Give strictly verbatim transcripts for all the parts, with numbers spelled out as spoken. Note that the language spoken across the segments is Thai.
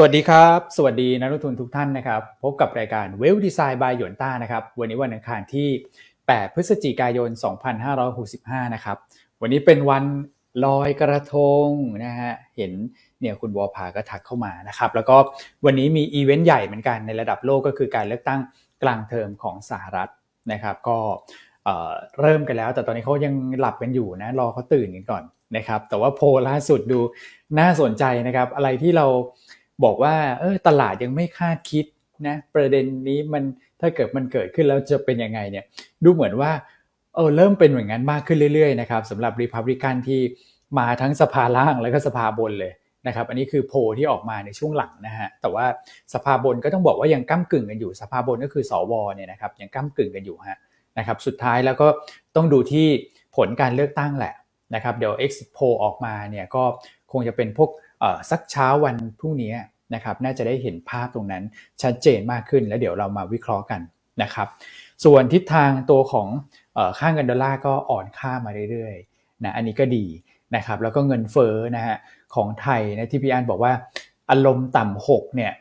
สวัสดีครับสวัสดีนักลงทุนทุกท่านนะครับพบกับรายการ Wealth Design by หยวนต้านะครับวันนี้วันอังคารที่แปดพฤศจิกายนสองพันห้าร้อยหกสิบห้านะครับวันนี้เป็นวันลอยกระทงนะฮะเห็นเนี่ยคุณวอภาก็ทักเข้ามานะครับแล้วก็วันนี้มีอีเวนต์ใหญ่เหมือนกันในระดับโลกก็คือการเลือกตั้งกลางเทอมของสหรัฐนะครับก็เอ่อเริ่มกันแล้วแต่ตอนนี้เขายังหลับกันอยู่นะรอเขาตื่นกันก่อนนะครับแต่ว่าโพลล่าสุดดูน่าสนใจนะครับอะไรที่เราบอกว่าเออตลาดยังไม่คาดคิดนะประเด็นนี้มันถ้าเกิดมันเกิดขึ้นแล้วจะเป็นยังไงเนี่ยดูเหมือนว่าเออเริ่มเป็นอย่างนั้นมากขึ้นเรื่อยๆนะครับสำหรับ Republican ที่มาทั้งสภาล่างแล้วก็สภาบนเลยนะครับอันนี้คือโพลที่ออกมาในช่วงหลังนะฮะแต่ว่าสภาบนก็ต้องบอกว่ายังก้ำกึ่งกันอยู่สภาบนก็คือสวเนี่ยนะครับยังก้ำกึ่งกันอยู่ฮะนะครับสุดท้ายแล้วก็ต้องดูที่ผลการเลือกตั้งแหละนะครับเดี๋ยว exit poll ออกมาเนี่ยก็คงจะเป็นพวกสักเช้าวันพรุ่งนี้นะครับน่าจะได้เห็นภาพตรงนั้นชัดเจนมากขึ้นแล้วเดี๋ยวเรามาวิเคราะห์กันนะครับส่วนทิศทางตัวของค่าเงินดอลลาร์ก็อ่อนค่ามาเรื่อยๆนะอันนี้ก็ดีนะครับแล้วก็เงินเฟ้อนะฮะของไทยนะที่พี่อันบอกว่าอารมณ์ต่ำหกเนี่ย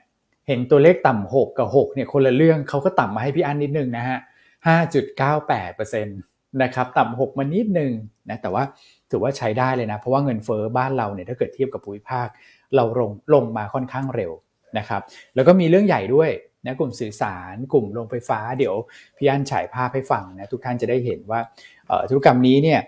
เห็นตัวเลขต่ำหกกับหกเนี่ยคนละเรื่องเขาก็ต่ำมาให้พี่อันนิดนึงนะฮะ ห้าจุดเก้าแปดเปอร์เซ็นต์ นะครับต่ำหกมานิดนึงนะแต่ว่าถือว่าใช้ได้เลยนะเพราะว่าเงินเฟ้อบ้านเราเนี่ยถ้าเกิดเทียบกับภูมิภาคเราลงลงมาค่อนข้างเร็วนะครับแล้วก็มีเรื่องใหญ่ด้วยนะกลุ่มสื่อสารกลุ่มโรงไฟฟ้าเดี๋ยวพี่อั้นฉายภาพให้ฟังนะทุกท่านจะได้เห็นว่าเอ่อธุรกรรมนี้เนี่ย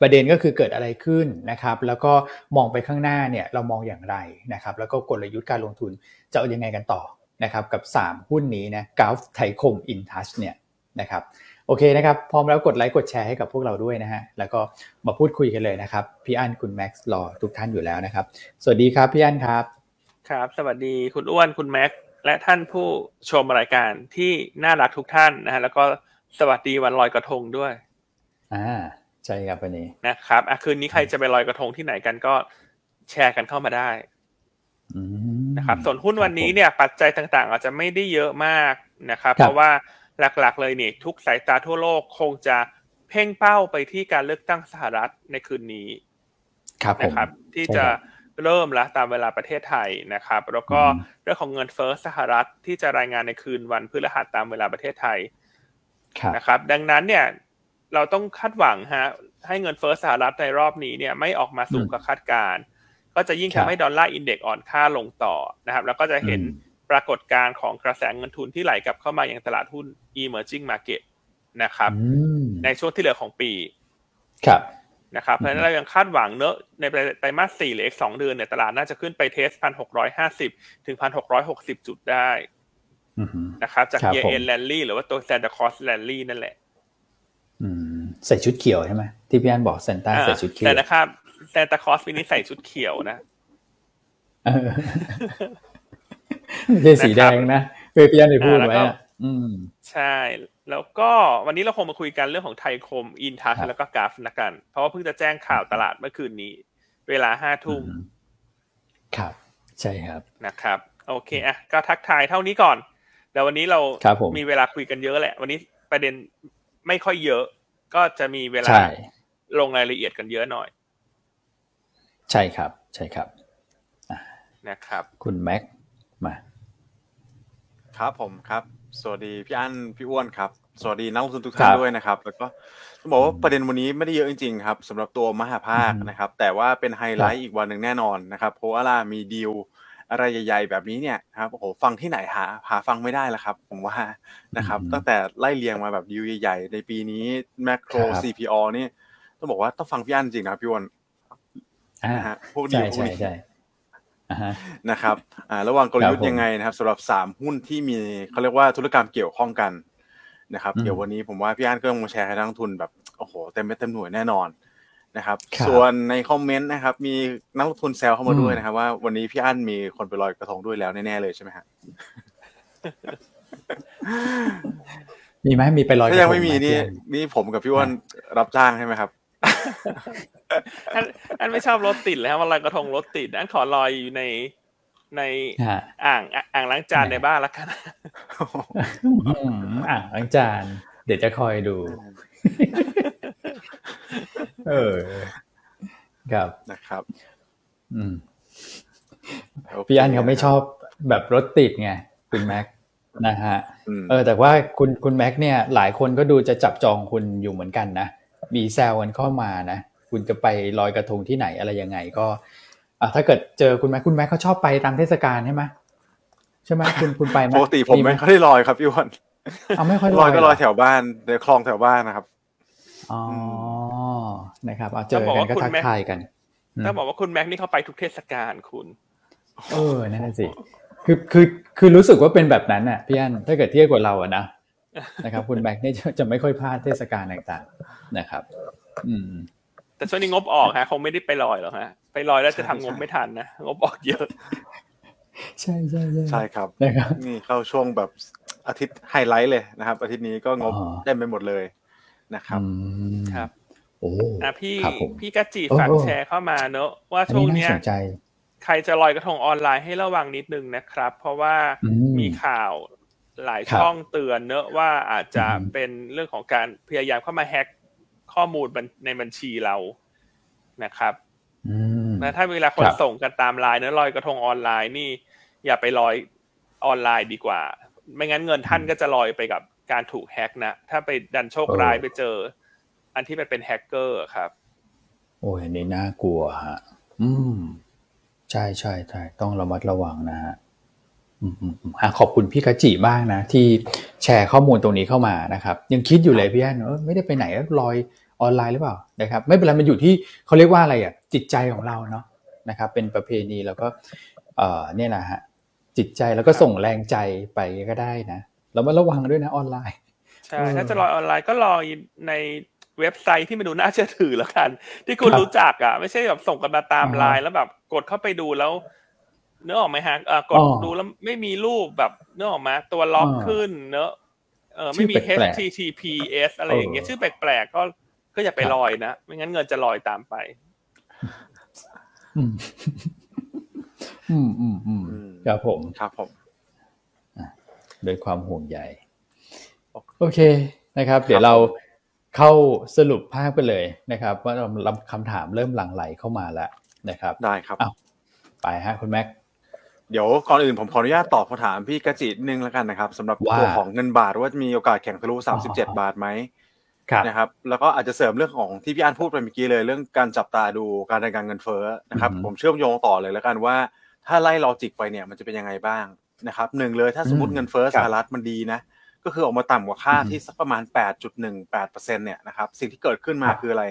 ประเด็นก็คือเกิดอะไรขึ้นนะครับแล้วก็มองไปข้างหน้าเนี่ยเรามองอย่างไรนะครับแล้วก็กลยุทธ์การลงทุนจะเอายังไงกันต่อนะครับกับสามหุ้นนี้นะกอล์ฟไทยคม InTouch เนี่ยนะครับโอเคนะครับพร้อมแล้วกดไลค์กดแชร์ให้กับพวกเราด้วยนะฮะแล้วก็มาพูดคุยกันเลยนะครับพี่อั้นคุณแม็กซ์รอทุกท่านอยู่แล้วนะครับสวัสดีครับพี่อั้นครับครับสวัสดีคุณอ้วนคุณแม็กซ์และท่านผู้ชมรายการที่น่ารักทุกท่านนะฮะแล้วก็สวัสดีวันลอยกระทงด้วยอ่าใช่ครับวันนี้นะครับอ่ะคืนนี้ใครจะไปลอยกระทงที่ไหนกันก็แชร์กันเข้ามาได้นะครับส่วนหุ้นวันนี้เนี่ยปัจจัยต่างๆอาจจะไม่ได้เยอะมากนะครับเพราะว่าหลักๆเลยนี่ทุกสายตาทั่วโลกคงจะเพ่งเป้าไปที่การเลือกตั้งสหรัฐในคืนนี้นะครับที่จะเริ่มแล้วตามเวลาประเทศไทยนะครับแล้วก็เรื่องของเงินเฟ้อสหรัฐที่จะรายงานในคืนวันพฤหัสตามเวลาประเทศไทยนะครับดังนั้นเนี่ยเราต้องคาดหวังฮะให้เงินเฟ้อสหรัฐในรอบนี้เนี่ยไม่ออกมาสูงกว่าคาดการณ์ก็จะยิ่งทำให้ดอลลาร์อินเด็กซ์อ่อนค่าลงต่อนะครับแล้วก็จะเห็นปรากฏการณ์ของกระแสเงินทุนที่ไหลกลับเข้ามาอย่างตลาดหุ้น Emerging Market นะครับในช่วงที่เหลือของปีครับนะครับเพราะฉะนั้นเรายังคาดหวังเนอะในไตรมาสสี่หรืออีกสองเดือนเนี่ยตลาดน่าจะขึ้นไปเทส หนึ่งพันหกร้อยห้าสิบถึงหนึ่งพันหกร้อยหกสิบ จุดได้นะครับจาก Year End Rally หรือว่าตัว Santa Claus Rally นั่นแหละอืมใส่ชุดเขียวใช่มั้ยที่พี่อันบอก Santa ใส่ชุดเขียวแต่นะครับ Santa Claus ปีนี้ใส่ชุดเขียวนะเออไม่ใช่สีแดงนะเคยพี่อันได้พูดไว้อ่ะอืมใช่แล้วก็วันนี้เราคงมาคุยกันเรื่องของไทยคม InTouch แล้วก็กราฟนะกันเพราะว่าเพิ่งจะแจ้งข่าวตลาดเมื่อคืนนี้เวลา ห้าทุ่มครับใช่ครับนะครับโอเคอ่ะก็ทักทายเท่านี้ก่อนเดี๋ยววันนี้เรามีเวลาคุยกันเยอะแหละวันนี้ประเด็นไม่ค่อยเยอะก็จะมีเวลาลงรายละเอียดกันเยอะหน่อยใช่ครับใช่ครับนะครับคุณแม็กมาครับผมครับสวัสดีพี่อั้นพี่อ้วนครับสวัสดีนักลงทุนทุกท่านด้วยนะครับแล้วก็ต้องบอกว่าประเด็นวันนี้ไม่ได้เยอะจริงๆครับสำหรับตัวมหภาคนะครับแต่ว่าเป็นไฮไลท์อีกวันนึงแน่นอนนะครับเพราะว่ามีดีลอะไรใหญ่ๆแบบนี้เนี่ยครับโอ้โหฟังที่ไหนหาหาฟังไม่ได้ละครับผมว่านะครับตั้งแต่ไล่เรียงมาแบบดีลใหญ่ๆในปีนี้แมคโคร ซี พี โอ นี่ต้องบอกว่าต้องฟังพี่อั้นจริงนะพี่อ้วนนะฮะพวกดีลพวกนี้นะครับอ่าระหว่างกลยุทธ์ยังไงนะครับสำหรับสามหุ้นที่มีเขาเรียกว่าธุรกรรมเกี่ยวข้องกันนะครับเดี๋ยววันนี้ผมว่าพี่อั้นก็มาแชร์ให้นักลงทุนแบบโอ้โหเต็มเม็ดเต็มหน่วยแน่นอนนะครับส่วนในคอมเมนต์นะครับมีนักลงทุนแซวเข้ามาด้วยนะครับว่าวันนี้พี่อั้นมีคนไปลอยกระทงด้วยแล้วแน่ๆเลยใช่มั้ยฮะมีมั้ยมีไปลอยกระทงถ้ายังไม่มีนี่นี่ผมกับพี่อ้วนรับจ้างใช่มั้ยครับอันอันไม่ชอบรถติดแล้ววันลอยกระทงรถติดอันขอลอยอยู่ในในอ่างอ่างล้างจานในบ้านละกันอ่างล้างจานเดี๋ยวจะคอยดูเออครับนะครับอืม okay. พี่อันเขาไม่ชอบแบบรถติดไงคุณแม็กนะฮะเออแต่ว่าคุณคุณแม็กเนี่ยหลายคนก็ดูจะจับจองคุณอยู่เหมือนกันนะมีแซวกันเข้ามานะคุณจะไปลอยกระทงที่ไหนอะไรยังไงก็อ่ะถ้าเกิดเจอคุณแม็กคุณแม็กเขาชอบไปตามเทศกาลใช่ไหมใช่ไหมคุณคุณไปไหมปกติผมไม่ค่อยได้ลอยครับพี่วันเอาไม่ค่อยลอยก็ลอยแถวบ้านในคลองแถวบ้านนะครับอ๋อนะครับเอาเจอกันก็ทักทายกันถ้าบอกว่าคุณแม็กนี่เขาไปทุกเทศกาลคุณเออนั่นสิคือคือคือรู้สึกว่าเป็นแบบนั้นน่ะพี่อั้นถ้าเกิดเทียบกับเราอ่ะนะนะครับคุณแม็กนี่จะไม่ค่อยพลาดเทศกาลต่างๆนะครับอืมแต่ช่วงนี้งบออกฮะคงไม่ได้ไปลอยหรอกฮะไปลอยแล้วจะทำงบไม่ทันนะงบออกเยอะใช่ใช่ใช่ใช่ครับนะครับนี่เข้าช่วงแบบอาทิตย์ไฮไลท์เลยนะครับอาทิตย์นี้ก็งบได้ไปหมดเลยนะครับครับโอ้อ่ะพี่พี่กัจจิฝากแชร์เข้ามาเนอะว่าช่วงเนี้ยใครจะลอยกระทงออนไลน์ให้ระวังนิดนึงนะครับเพราะว่ามีข่าวหลายช่องเตือนเนอะว่าอาจจะเป็นเรื่องของการพยายามเข้ามาแฮกข้อมูลในบัญชีเรานะครับนะถ้าเวลาคนส่งกันตามไลน์เนอะลอยกระทงออนไลน์นี่อย่าไปลอยออนไลน์ดีกว่าไม่งั้นเงินท่านก็จะลอยไปกับการถูกแฮกนะถ้าไปดันโชคร้ายไปเจออันที่มันเป็นแฮกเกอร์ครับโอ้ยนี่น่ากลัวฮะอืมใช่ใช่ใช่ต้องระมัดระวังนะฮะขอบคุณพี่กะจิมากนะที่แชร์ข้อมูลตรงนี้เข้ามานะครับยังคิดอยู่เลยพี่แอนว่าไม่ได้ไปไหนแล้วลอยออนไลน์หรือเปล่านะครับไม่เป็นไรมันอยู่ที่เขาเรียกว่าอะไรอ่ะจิตใจของเราเนาะนะครับเป็นประเพณีแล้วก็เอ่อเนี่ยนะฮะจิตใจแล้วก็ส่งแรงใจไปก็ได้นะแล้วมาระวังด้วยนะออนไลน์ใช่ถ้าจะลอยออนไลน์ก็ลอยในเว็บไซต์ที่มันดูน่าเชื่อถือแล้วกันที่คุณรู้จักอ่ะไม่ใช่แบบส่งกันมาตามไลน์แล้วแบบกดเข้าไปดูแล้วเนื้อออกไหมฮะกดดูแล้วไม่มีรูปแบบเนื้อออกมาตัวล็อกขึ้นเนื้อไม่มี เอช ที ที พี เอส อะไรอย่างเงี้ยชื่อแปลกๆก็ก็อย่าไปลอยนะไม่งั้นเงินจะลอยตามไปอืมอืมอืมอืมครับผมครับผมโดยความห่วงใยโอเคนะครับเดี๋ยวเราเข้าสรุปภาพกันเลยนะครับว่าเราคำถามเริ่มหลั่งไหลเข้ามาแล้วนะครับได้ครับไปฮะคุณแม็กเดี๋ยวก่อนอื่นผมขออนุญาตตอบคำถามพี่กะจินึงแล้วกันนะครับสำหรับตัวของเงินบาทว่ามีโอกาสแข่งทะลุสามสิบเจ็ดบาทไหมนะครับแล้วก็อาจจะเสริมเรื่องของที่พี่อั้นพูดไปเมื่อกี้เลยเรื่องการจับตาดูการรายงานเงินเฟ้อนะครับผมเชื่อมโยงต่อเลยแล้วกันว่าถ้าไล่ลอจิกไปเนี่ยมันจะเป็นยังไงบ้างนะครับหนึ่งเลยถ้าสมมติเงินเฟ้อสหรัฐมันดีนะก็คือออกมาต่ำกว่าค่าที่สักประมาณ แปดจุดหนึ่งแปดเปอร์เซ็นต์ เนี่ยนะครับสิ่งที่เกิดขึ้นมาคืออะไร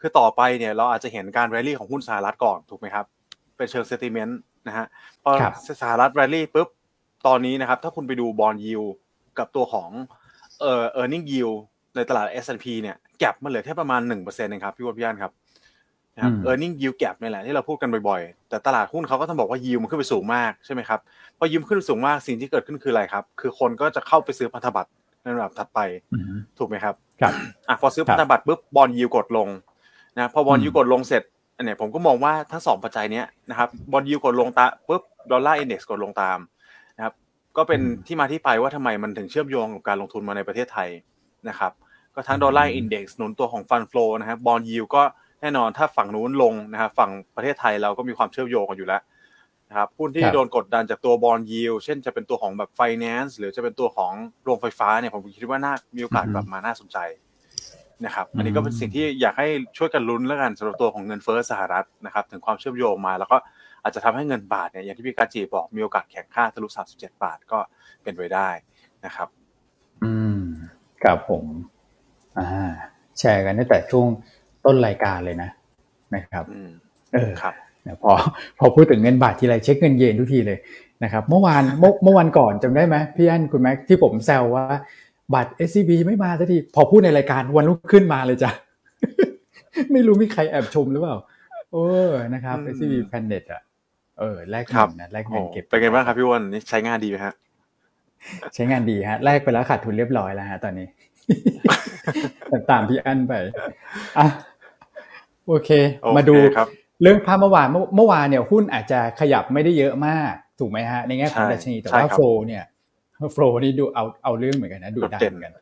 คือต่อไปเนี่ยเราอาจจะเห็นการแรลลี่ของหุ้นสหรัฐก่อนถูกไหมครับเป็นเชิงเซนติเมนต์นะฮะพอสหรัฐแรลลี่ปุ๊บตอนนี้นะครับถ้าคุณไปดูบอนด์ยิลด์กับตัวของเอ่อ earning yield ในตลาด เอส แอนด์ พี เนี่ยแก็ปมันเหลือแค่ประมาณ หนึ่งเปอร์เซ็นต์ เองครับพี่วัฒน์พี่อั้นครับนะครับ earning yield gap นี่แหละที่เราพูดกันบ่อยๆแต่ตลาดหุ้นเขาก็ต้องบอกว่า yield มันขึ้นไปสูงมากใช่ไหมครับพอ yield ขึ้นสูงมากสิ่งที่เกิดขึ้นคืออะไรครับคือคนก็จะเข้าไปซื้อพันธบัตรในระดับถัดไปถูกไหมครับครับอ่ะพอซื้อพันธบัตรปุ๊บบอนด์ yield กดลงนะพอบอนด์ yield กดลงเสร็จเนี่ยผมก็มองว่าทั้งสองปัจจัยเนี้ยนะครับบอนด์ yield กดลงตามปุ๊บดอลลาร์ index กดลงตามนะครับก็เป็นที่มาที่ไปว่าทำไมมันถึงเชื่อมโยงกับการลงทุนมาในประเทศไทยนะครับก็ทั้งดอลลาร์ index หนุนตัวของ fund flow นะฮะบอนด์ yield ก็แน่นอนถ้าฝั่งนู้นลงนะครับฝั่งประเทศไทยเราก็มีความเชื่อมโยงกันอยู่แล้วนะครับหุ้นที่โดนกดดันจากตัวบอนด์ยิลด์เช่นจะเป็นตัวของแบบไฟแนนซ์หรือจะเป็นตัวของโรงไฟฟ้าเนี่ยผมคิดว่าน่ามีโอกาสกลับมาน่าสนใจนะครับอันนี้ก็เป็นสิ่งที่อยากให้ช่วยกันลุ้นแล้วกันสำหรับตัวของเงินเฟ้อสหรัฐนะครับถึงความเชื่อมโยงมาแล้วก็อาจจะทำให้เงินบาทเนี่ยอย่างที่พี่กาจีบอกมีโอกาสแข็งค่าทะลุสามสิบเจ็ดบาทก็เป็นไปได้นะครับอืมครับผมอ่าแชร์กันตั้งแต่ช่วงต้นรายการเลยนะนะครับเออครับพอพอพูดถึงเงินบาททีไรเช็คเงินเยนทุกทีเลยนะครับเมื่อวานเมื่อเมื่อวันก่อนจำได้ไหมพี่อั้นคุณแม็กที่ผมแซวว่าบัตร เอส ซี บี ไม่มาสักทีพอพูดในรายการวันรุ่งขึ้นมาเลยจ้ะ ไม่รู้มีใครแอบชมหรือเปล่าโอ้นะครับ เอส ซี บี Planet อ่ะเออแลกเงินนะแลกเงินเก็บเป็นไงบ้างครับพี่อ้วนนี่ใช้งานดีไหมฮะใช้งานดีฮะแลกไปแล้วขาดทุนเรียบร้อยแล้วฮะตอนนี้ ตามพี่อั้นไปอ่ะโอเคมาดูเรื่องภาพเมื่อวานเมื่อวานเนี่ยหุ้นอาจจะขยับไม่ได้เยอะมากถูกไหมฮะในแง่ของดัชนีแต่ว่าโฟลเนี่ยโฟลนี่ดูเอาเอาเรื่องเหมือนกันนะดูดันกัน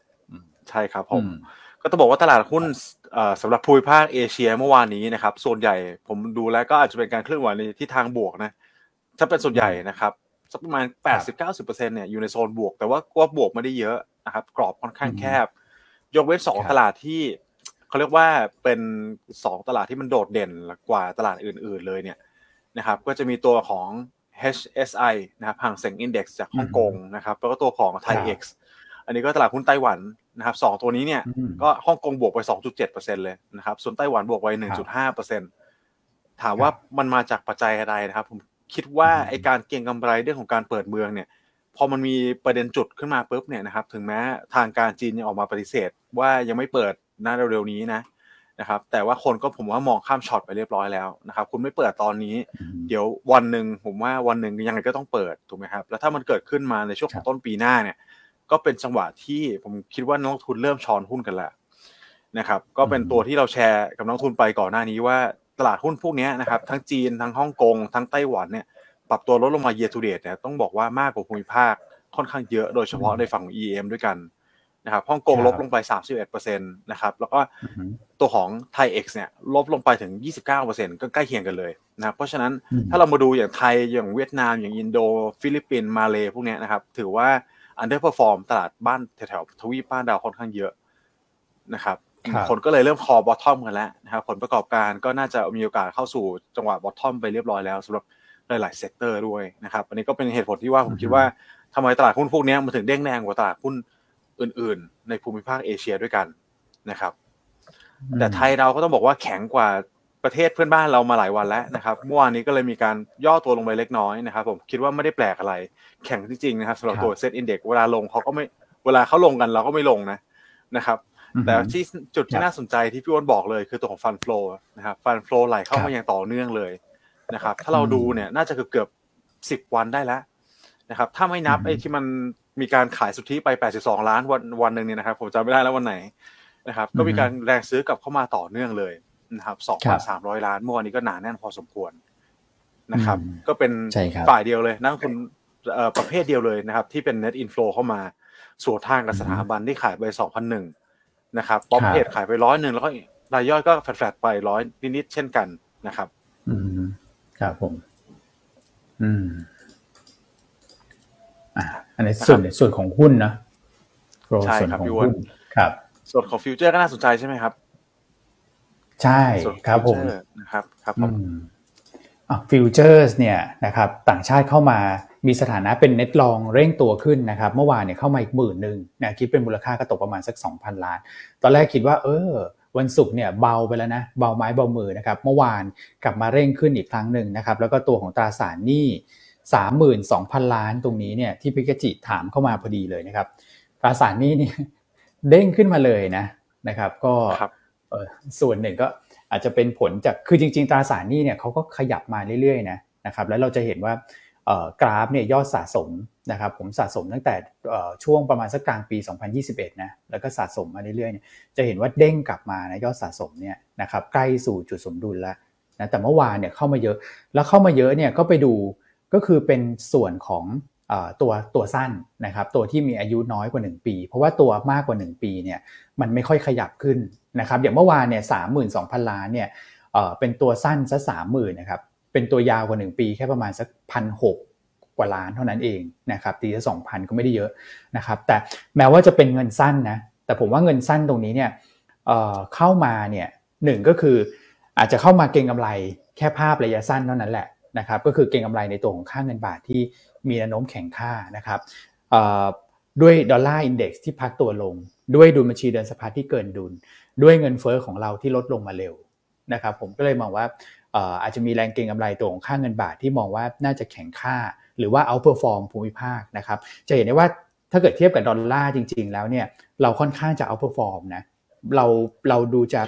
ใช่ครับผมก็ต้องบอกว่าตลาดหุ้นสำหรับภูมิภาคเอเชียเมื่อวานนี้นะครับส่วนใหญ่ผมดูแล้วก็อาจจะเป็นการเคลื่อนไหวในทิศทางบวกนะ ถ้าเป็นส่วนใหญ่นะครับสักประมาณ แปดสิบถึงเก้าสิบเปอร์เซ็นต์ เนี่ยอยู่ในโซนบวกแต่ว่าก็บวกไม่ได้เยอะนะครับกรอบค่อนข้างแคบยกเว้นสองตลาดที่เขาเรียกว่าเป็นสองตลาดที่มันโดดเด่นกว่าตลาดอื่นๆเลยเนี่ยนะครับก็จะมีตัวของ เอช เอส ไอ นะครับ Hang Seng Index จากฮ่องกงนะครับแล้วก็ตัวของ Thai X อันนี้ก็ตลาดหุ้นไต้หวันนะครับสองตัวนี้เนี่ยก็ฮ่องกงบวกไป สองจุดเจ็ดเปอร์เซ็นต์ เลยนะครับส่วนไต้หวันบวกไป หนึ่งจุดห้าเปอร์เซ็นต์ ถามว่ามันมาจากปัจจัยอะไรนะครับผมคิดว่าไอ้การเก็งกำไรเรื่องของการเปิดเมืองเนี่ยพอมันมีประเด็นจุดขึ้นมาปุ๊บเนี่ยนะครับถึงแม้ทางการจีนยังออกมาปฏิเสธว่ายังไม่เปิดนะเร็วๆนี้นะนะครับแต่ว่าคนก็ผมว่ามองข้ามช็อตไปเรียบร้อยแล้วนะครับคุณไม่เปิดตอนนี้เดี๋ยววันนึงผมว่าวันนึงยังไงก็ต้องเปิดถูกมั้ยครับแล้วถ้ามันเกิดขึ้นมาในช่วงของต้นปีหน้าเนี่ยก็เป็นจังหวะที่ผมคิดว่านักลงทุนเริ่มช้อนหุ้นกันแล้วนะครับก็เป็นตัวที่เราแชร์กับนักลงทุนไปก่อนหน้านี้ว่าตลาดหุ้นพวกนี้นะครับทั้งจีนทั้งฮ่องกงทั้งไต้หวันเนี่ยปรับตัวลดลงมา year to date เนี่ยต้องบอกว่ามากกว่าภูมิภาคค่อนข้างเยอะโดยเฉพาะในฝั่งของ อี เอ็ม ด้วยกันนะครับฮ่องกงลบลงไป สามสิบเอ็ดเปอร์เซ็นต์ นะครับแล้วก็ตัวของ Thai X เนี่ยลบลงไปถึง ยี่สิบเก้าเปอร์เซ็นต์ ก็ใกล้เคียงกันเลยนะครับเพราะฉะนั้นถ้าเรามาดูอย่างไทยอย่างเวียดนามอย่างอินโดฟิลิปปินส์มาเลย์พวกเนี้ยนะครับถือว่า underperform ตลาดบ้านแถวๆทวีปบ้านเราค่อนข้างเยอะนะครับคนก็เลยเริ่มคอบอททอมกันแล้วนะครับผลประกอบการก็น่าจะมีโอกาสเข้าสู่จังหวะบอททอมไปเรียบร้อยแล้วสำหรับหลายๆเซกเตอร์ด้วยนะครับอันนี้ก็เป็นเหตุผลที่ว่าผมคิดว่าทำไมตลาดหุ้นพวกนี้มันถึงเด้งแรงกว่าตลาดหุ้นอื่นๆในภูมิภาคเอเชียด้วยกันนะครับแต่ไทยเราก็ต้องบอกว่าแข็งกว่าประเทศเพื่อนบ้านเรามาหลายวันแล้วนะครับเมื่อวานนี้ก็เลยมีการย่อตัวลงไปเล็กน้อยนะครับผมคิดว่าไม่ได้แปลกอะไรแข็งจริงๆนะครับสำหรับตัว เซ็ต Index เวลาลงเขาก็ไม่เวลาเขาลงกันเราก็ไม่ลงนะนะครับแต่ที่จุดที่น่าสนใจที่พี่อ้วนบอกเลยคือตัวของฟันโฟลนะครับฟันโฟลไหลเข้ามาอย่างต่อเนื่องเลยนะครับถ้าเราดูเนี่ยน่าจะเกือบสิบวันได้แล้วนะครับถ้าไม่นับไอ้ที่มันมีการขายสุทธิไปแปดสิบสองล้านวันวันนึงเนี่ยนะครับผมจำไม่ได้แล้ววันไหนนะครับก็มีการแรงซื้อกลับเข้ามาต่อเนื่องเลยนะครับ สองพันสามร้อยล้านเมื่อวันนี้ก็หนาแน่นพอสมควรนะครับก็เป็นฝ่ายเดียวเลยนักลงทุนเอ่อประเภทเดียวเลยนะครับที่เป็น net inflow เข้ามาส่วนทางกับสถาบันที่ขายไป สองพันหนึ่ง นะครับป๊อปเอทขายไปหนึ่งร้อยหนึ่งแล้วก็รายย่อยก็แฟลตๆไปหนึ่งร้อยนิดๆเช่นกันนะครับอืมครับผมอืมอ่าอันนี้ส่วนส่วนของหุ้นนะใช่ครับพี่อ้วนครับส่วนของฟิวเจอร์ก็น่าสนใจใช่ไหมครับใช่ครับผมนะครับครับผมอ่ะฟิวเจอร์เนี่ยนะครับต่างชาติเข้ามามีสถานะเป็นเน็ตลองเร่งตัวขึ้นนะครับเมื่อวานเนี่ยเข้ามาอีกหมื่นหนึ่งนะคิดเป็นมูลค่าก็ตกประมาณสัก สองพัน ล้านตอนแรกคิดว่าเออวันศุกร์เนี่ยเบาไปแล้วนะเบาไม้เบามือนะครับเมื่อวานกลับมาเร่งขึ้นอีกครั้งนึงนะครับแล้วก็ตัวของตราสารหนี้ สามหมื่นสองพัน ล้านตรงนี้เนี่ยที่พิกจิถามเข้ามาพอดีเลยนะครับตราสารหนี้เนี่ยเด้งขึ้นมาเลยนะนะครับก็เอ่อส่วนหนึ่งก็อาจจะเป็นผลจากคือจริงๆตราสารหนี้เนี่ยเค้าก็ขยับมาเรื่อยๆนะนะครับแล้วเราจะเห็นว่ากราฟเนี่ยยอดสะสมนะครับผมสะสมตั้งแต่ช่วงประมาณสักกลางปีสองพันยี่สิบเอ็ดนะแล้วก็สะสมมาเรื่อยๆเนี่ยจะเห็นว่าเด้งกลับมานะยอดสะสมเนี่ยนะครับใกล้สู่จุดสมดุลแล้วนะแต่เมื่อวานเนี่ยเข้ามาเยอะแล้วเข้ามาเยอะเนี่ยก็ไปดูก็คือเป็นส่วนของเอ่อตัวตัวสั้นนะครับตัวที่มีอายุน้อยกว่าหนึ่งปีเพราะว่าตัวมากกว่าหนึ่งปีเนี่ยมันไม่ค่อยขยับขึ้นนะครับอย่างเมื่อวานเนี่ย สามหมื่นสองพัน ล้านเนี่ยเอ่อเป็นตัวสั้นซะ สามหมื่น นะครับเป็นตัวยาวกว่าหนึ่งปีแค่ประมาณสัก หนึ่งพันหกร้อยกว่าล้านเท่านั้นเองนะครับตีละ สองพัน ก็ไม่ได้เยอะนะครับแต่แม้ว่าจะเป็นเงินสั้นนะแต่ผมว่าเงินสั้นตรงนี้เนี่ยเอ่อเข้ามาเนี่ยหนึ่งก็คืออาจจะเข้ามาเก็งกำไรแค่ภาพระยะสั้นเท่านั้นแหละนะครับก็คือเก็งกำไรในตัวของค่าเงินบาทที่มีแนวโน้มแข็งค่านะครับเอ่อด้วยดอลลาร์อินเด็กซ์ที่พักตัวลงด้วยดุลบัญชีเดินสะพัดที่เกินดุลด้วยเงินเฟ้อของเราที่ลดลงมาเร็วนะครับผมก็เลยมองว่าเอ่ออาจจะมีแรงเก็งกำไรตัวของค่าเงินบาทที่มองว่าน่าจะแข็งค่าหรือว่าเอาท์เพอร์ฟอร์มภูมิภาคนะครับจะเห็นได้ว่าถ้าเกิดเทียบกับดอลลาร์จริงๆแล้วเนี่ยเราค่อนข้างจะเอาท์เพอร์ฟอร์มนะเราเราดูจะ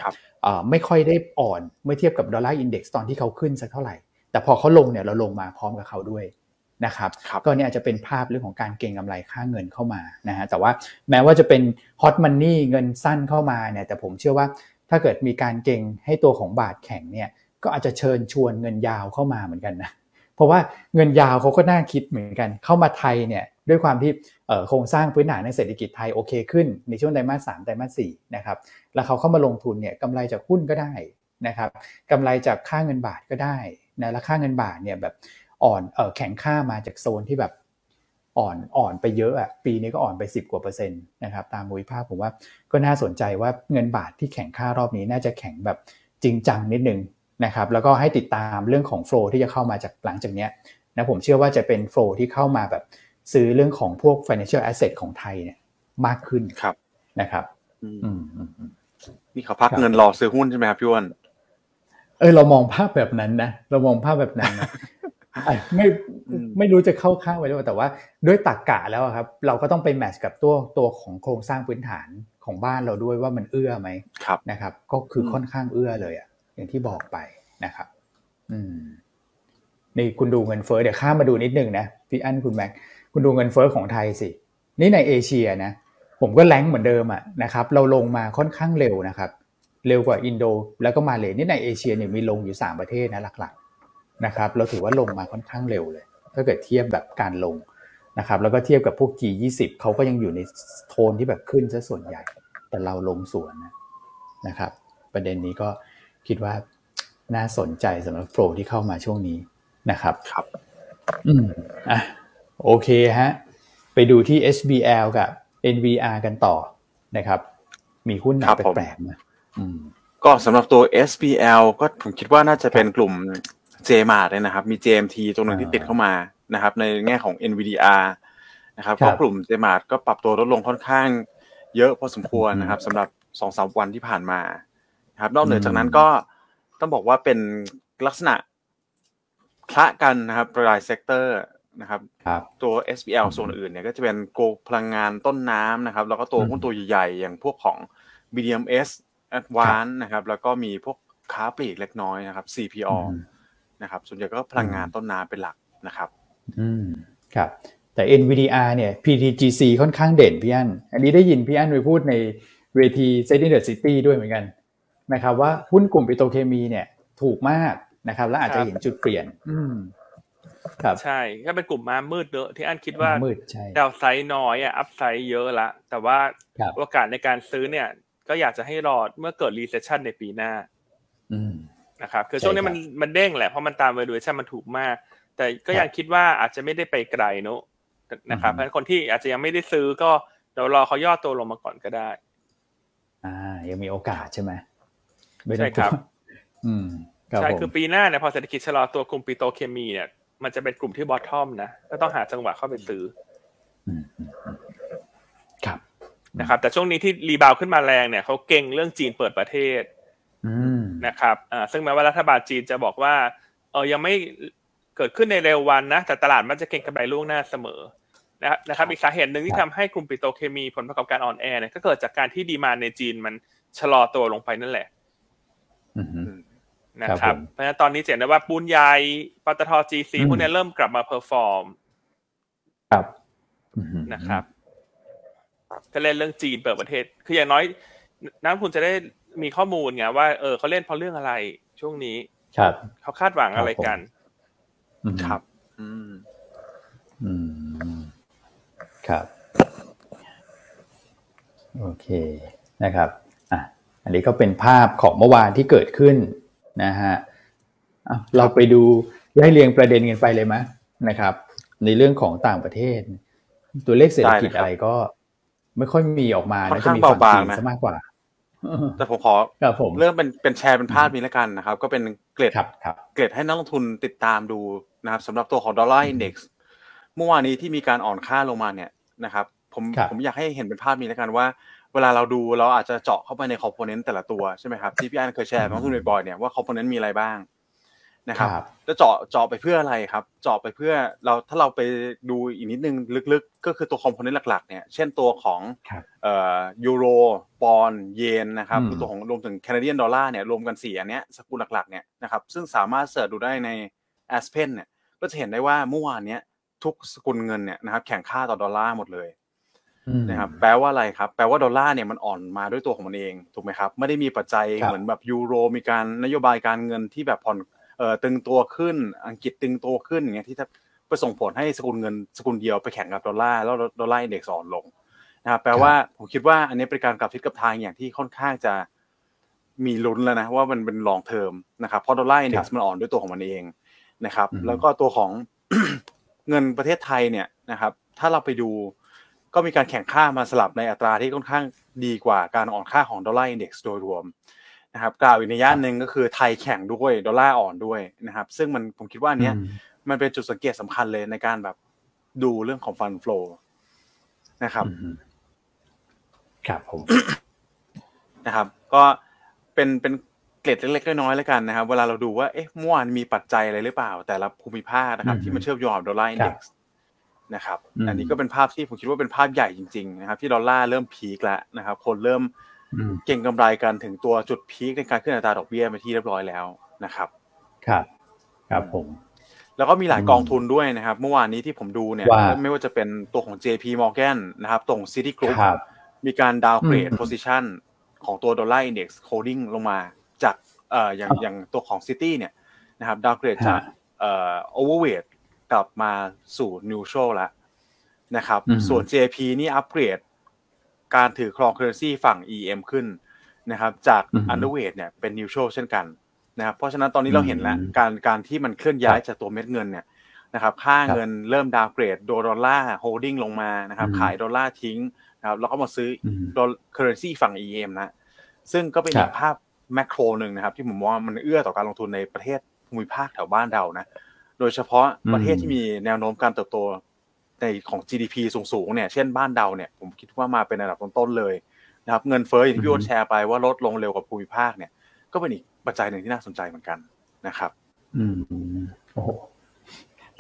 เอ่อไม่ค่อยได้อ่อนเมื่อเทียบกับดอลลาร์อินเด็กซ์ตอนที่เขาขึ้นสักเท่าไหร่แต่พอเขาลงเนี่ยเราลงมาพร้อมกับเขาด้วยนะครับก็เนี่ยอาจจะเป็นภาพเรื่องของการเก็งกำไรค่าเงินเข้ามานะฮะแต่ว่าแม้ว่าจะเป็นฮอตมันนี่เงินสั้นเข้ามาเนี่ยแต่ผมเชื่อว่าถ้าเกิดมีการเก็งให้ตัวของบาทแข็งเนี่ยก็อาจจะเชิญชวนเงินยาวเข้ามาเหมือนกันนะเพราะว่าเงินยาวเขาก็น่าคิดเหมือนกันเข้ามาไทยเนี่ยด้วยความที่โครงสร้างพื้นฐานในเศรษฐกิจไทยโอเคขึ้นในช่วงไตรมาสสามไตรมาสสี่นะครับแล้วเขาเข้ามาลงทุนเนี่ยกำไรจากหุ้นก็ได้นะครับกำไรจากค่าเงินบาทก็ได้นะและค่าเงินบาทเนี่ยแบบ อ่อนเออแข็งค่ามาจากโซนที่แบบอ่อนอ่อนไปเยอะอ่ะปีนี้ก็อ่อนไปสิบกว่าเปอร์เซ็นต์นะครับตามภูมิภาคผมว่าก็น่าสนใจว่าเงินบาทที่แข็งค่ารอบนี้น่าจะแข็งแบบจริงจังนิดนึงนะครับแล้วก็ให้ติดตามเรื่องของโฟลว์ที่จะเข้ามาจากหลังจากเนี้ยนะผมเชื่อว่าจะเป็นโฟลว์ที่เข้ามาแบบซื้อเรื่องของพวก financial asset ของไทยเนี่ยมากขึ้นครับนะครับอืมนี่เขาพักเงินรอซื้อหุ้นใช่ไหมครับพี่อ้วนเออเรามองภาพแบบนั้นนะเรามองภาพแบบนั้นนะ ไม่ไม่รู้จะเข้าข้างไว้ด้วยแต่ว่าด้วยตรรกะแล้วครับเราก็ต้องไปแมทช์กับตัวตัวของโครงสร้างพื้นฐานของบ้านเราด้วยว่ามันเอื้อไหมนะครับก็คือค่อนข้างเอื้อเลยอ่ะอย่างที่บอกไปนะครับอืมนี่คุณดูเงินเฟ้อเดี๋ยวข้ามมาดูนิดนึงนะพี่อั้นคุณแม็กคุณดูเงินเฟ้อของไทยสินี่ในเอเชียนะผมก็แรงเหมือนเดิมอ่ะนะครับเราลงมาค่อนข้างเร็วนะครับเร็วกว่าอินโดแล้วก็มาเลนี่ในเอเชียเนี่ยมีลงอยู่สามประเทศนะหลักๆนะครับเราถือว่าลงมาค่อนข้างเร็วเลยถ้าเกิดเทียบแบบการลงนะครับแล้วก็เทียบกับพวก จี ยี่สิบ เขาก็ยังอยู่ในโทนที่แบบขึ้นซะส่วนใหญ่แต่เราลงสวนนะครับประเด็นนี้ก็คิดว่าน่าสนใจสำหรับโฟลว์ที่เข้ามาช่วงนี้นะครับครับอืมอ่ะโอเคฮะไปดูที่ เอส บี แอล กับ เอ็น วี อาร์ กันต่อนะครับมีหุ้นหนักแปลกๆนะอืมก็สำหรับตัว เอส บี แอล ก็ผมคิดว่าน่าจะเป็นกลุ่ม J-Mart เลยนะครับมี เจ เอ็ม ที ตัวนึงที่ติดเข้ามานะครับในแง่ของ เอ็น วี ดี อาร์ นะครับก็กลุ่ม J-Mart ก็ปรับตัวลดลงค่อนข้างเยอะพอสมควรนะครับสำหรับ สองถึงสาม วันที่ผ่านมานะครับนอกเหนือจากนั้นก็ต้องบอกว่าเป็นลักษณะคละกันนะครับรายเซกเตอร์นะครับตัว เอส บี แอล ส่วนอื่นเนี่ยก็จะเป็นโกพลังงานต้นน้ำนะครับแล้วก็ตัวหุ้นตัวใหญ่ๆอย่างพวกของ บี ดี เอ็ม เอส Advance นะครับแล้วก็มีพวกค้าปลีกเล็กน้อยนะครับ ซี พี โอ นะครับส่วนใหญ่ก็พลังงานต้นน้ำเป็นหลักนะครับอืมครับแต่ เอ็น วี ดี อาร์ เนี่ย พี ที จี ซี ค่อนข้างเด่นพี่อั้นอันนี้ได้ยินพี่อั้นไปพูดในเวที เซ็ต Index City ด้วยเหมือนกันนะครับว่าหุ้นกลุ่มปิโตรเคมีเนี่ยถูกมากนะครับแล้วอาจจะเห็นจุดเปลี่ยนอืมครับใช่ก็เป็นกลุ่มมามืดเนอะที่อันคิดว่าดาวไซด์น้อยอ่ะอัพไซด์เยอะละแต่ว่าโอกาสในการซื้อเนี่ยก็อยากจะให้รอเมื่อเกิดรีเซสชันในปีหน้านะครับคือช่วงนี้มันมันเด้งแหละเพราะมันตามวาลูเอชั่นมันถูกมากแต่ก็ยังคิดว่าอาจจะไม่ได้ไปไกลเนอะนะครับเพราะฉะนั้นคนที่อาจจะยังไม่ได้ซื้อก็เดี๋ยวรอเขาย่อตัวลงมาก่อนก็ได้อ่ายังมีโอกาสใช่ไหมใช่ครับอืมใช่คือปีหน้าเนี่ยพอเศรษฐกิจชะลอตัวกลุ่มปิโตรเคมีเนี่ยมันจะเป็นกลุ่มที่บอททอมนะก็ต้องหาจังหวะเข้าไปซื้อครับนะครับแต่ช่วงนี้ที่รีบาวขึ้นมาแรงเนี่ยเขาเก่งเรื่องจีนเปิดประเทศนะครับอ่าซึ่งแม้ว่ารัฐบาลจีนจะบอกว่าเออยังไม่เกิดขึ้นในเร็ววันนะแต่ตลาดมันจะเก่งกำไรล่วงหน้าเสมอนะครับอีกสาเหตุหนึ่งที่ทำให้กลุ่มปิโตรเคมีผลประกอบการอ่อนแอเนี่ยก็เกิดจากการที่ดีมานด์ในจีนมันชะลอตัวลงไปนั่นแหละนะครับเพราะฉะนั้นตอนนี้เห็นได้ว่าปูนใหญ่ปตท จี ซี พวกนี้เริ่มกลับมาเพอร์ฟอร์มครับนะครับก็เล่นเรื่องจีนเปิดประเทศคืออย่างน้อยนักลงทุนจะได้มีข้อมูลไงว่าเออเขาเล่นเพราะเรื่องอะไรช่วงนี้ครับเขาคาดหวังอะไรกันครับอืมอืมครับโอเคนะครับอ่ะอันนี้ก็เป็นภาพของเมื่อวานที่เกิดขึ้นนะฮะเราไปดูไล่เรียงประเด็นกันไปเลยมั้ยนะครับในเรื่องของต่างประเทศตัวเลขเศรษฐกิจอะไรก็ไม่ค่อยมีออกมานะจะมีฝั่งจีนซะมากกว่าแต่ผมขอเริ่มเป็นเป็นแชร์เป็นภาพนี้ละกันนะครับก็เป็นเกรดเกรดให้นักลงทุนติดตามดูนะครับสำหรับตัวของดอลลาร์อินเด็กซ์เมื่อวานนี้ที่มีการอ่อนค่าลงมาเนี่ยนะครับผมผมอยากให้เห็นเป็นภาพนี้ละกันว่าเวลาเราดูเราอาจจะเจาะเข้าไปในคอมโพเนนต์แต่ละตัวใช่ไหมครับที่พี่อันเคยแชร์น้องทุนบ่อยๆเนี่ยว่าคอมโพเนนต์มีอะไรบ้างนะครับแล้วเจาะเจาะไปเพื่ออะไรครับเจาะไปเพื่อเราถ้าเราไปดูอีกนิดนึงลึกๆก็คือตัวคอมโพเนนต์หลักๆเนี่ยเช่นตัวของเอ่อยูโรปอนด์เยนนะครับตัวของรวมถึงแคนาเดียนดอลลาร์เนี่ยรวมกันสี่อันเนี้ยสกุลหลักๆเนี่ยนะครับซึ่งสามารถเสิร์ชดูได้ใน Aspen เนี่ยก็จะเห็นได้ว่าเมื่อวานเนี้ยทุกสกุลเงินเนี่ยนะครับแข่งค่าต่อดอลลาร์หมดเลยนะครับแปลว่าอะไรครับแปลว่าดอลลาร์เนี่ยมันอ่อนมาด้วยตัวของมันเองถูกไหมครับไม่ได้มีปัจจัยเหมือนแบบยูโรมีการนโยบายการเงินที่แบบผ่อนเอ่อตึงตัวขึ้นอังกฤษตึงตัวขึ้นอย่างเงี้ยที่จะไปส่งผลให้สกุลเงินสกุลเดียวไปแข่งกับดอลลาร์แล้วดอลลาร์อินเด็กซ์อ่อนลงนะครับแปลว่าผมคิดว่าอันนี้เป็นการกลับทิศกลับทางอย่างที่ค่อนข้างจะมีลุ้นแล้วนะว่ามันเป็นลองเทอมนะครับเพราะดอลลาร์อินเด็กซ์มันอ่อนด้วยตัวของมันเองนะครับแล้วก็ตัวของ เงินประเทศไทยเนี่ยนะครับถ้าเราไปดูก็มีการแข่งค่ามาสลับในอัตราที่ค่อนข้างดีกว่าการอ่อนค่าของดอลลาร์อินเด็กซ์โดยรวมนะครับกล่าวอีกในย่านหนึ่งก็คือไทยแข่งด้วยดอลลาร์อ่อนด้วยนะครับซึ่งมันผมคิดว่าอันเนี้ยมันเป็นจุดสังเกตสำคัญเลยในการแบบดูเรื่องของฟันโฟลนะครับครับผมนะครับก็เป็นเป็นเกร็ดเล็กๆน้อยๆแล้วกันนะครับเวลาเราดูว่าเอ๊ะเมื่อวานมีปัจจัยอะไรหรือเปล่าแต่ละภูมิภาคนะครับที่มันเชื่อมโยงกับดอลลาร์อินเด็กซ์นะครับอันนี้ก็เป็นภาพที่ผมคิดว่าเป็นภาพใหญ่จริงๆนะครับที่ดอลลาร์เริ่มพีคแล้วนะครับคนเริ่มเก็งกำไรกันถึงตัวจุดพีคในการขึ้นอัตราดอกเบี้ยไปที่เรียบร้อยแล้วนะครับครับครับผมแล้วก็มีหลายกองทุนด้วยนะครับเมื่อวานนี้ที่ผมดูเนี่ยไม่ว่าจะเป็นตัวของ เจ พี Morgan นะครับตรง City Group มีการดาวน์เกรด position ของตัว Dollar Index Holding ลงมาจากเอ่ออย่างอย่างตัวของ City เนี่ยนะครับดาวน์เกรดจากเอ่อ Overweight กลับมาสู่ Neutral ละนะครับส่วน เจ พี นี่อัปเกรดการถือครอง currency ฝั่ง อี เอ็ม ขึ้นนะครับจาก Underweight เนี่ยเป็น Neutral เช่นกันนะครับเพราะฉะนั้นตอนนี้เราเห็นแล้วการการที่มันเคลื่อนย้ายจากตัวเม็ดเงินเนี่ยนะครับค่าเงินเริ่มดาวเกรดโดดอลลาร์โฮลดิ้งลงมานะครับขายดอลลาร์ทิ้งนะครับแล้วก็มาซื้อดอลเคอเรนซีฝั่ง อี เอ็ม นะซึ่งก็เป็นภาพแมคโครนึงนะครับที่ผมว่ามันเอื้อต่อการลงทุนในประเทศภูมิภาคแถวบ้านเรานะโดยเฉพาะประเทศที่มีแนวโน้มการเติบโตในของ จี ดี พี สูงๆเนี่ยเช่นบ้านเราเนี่ยผมคิดว่ามาเป็นอันดับต้นๆเลยนะครับเงินเฟ้ออย่างที่พี่โอ๊ตแชร์ไปว่าลดลงเร็วกว่าภูมิภาคเนี่ยก็เป็นอีกปัจจัยหนึ่งที่น่าสนใจเหมือนกันนะครับอืมโอ้โห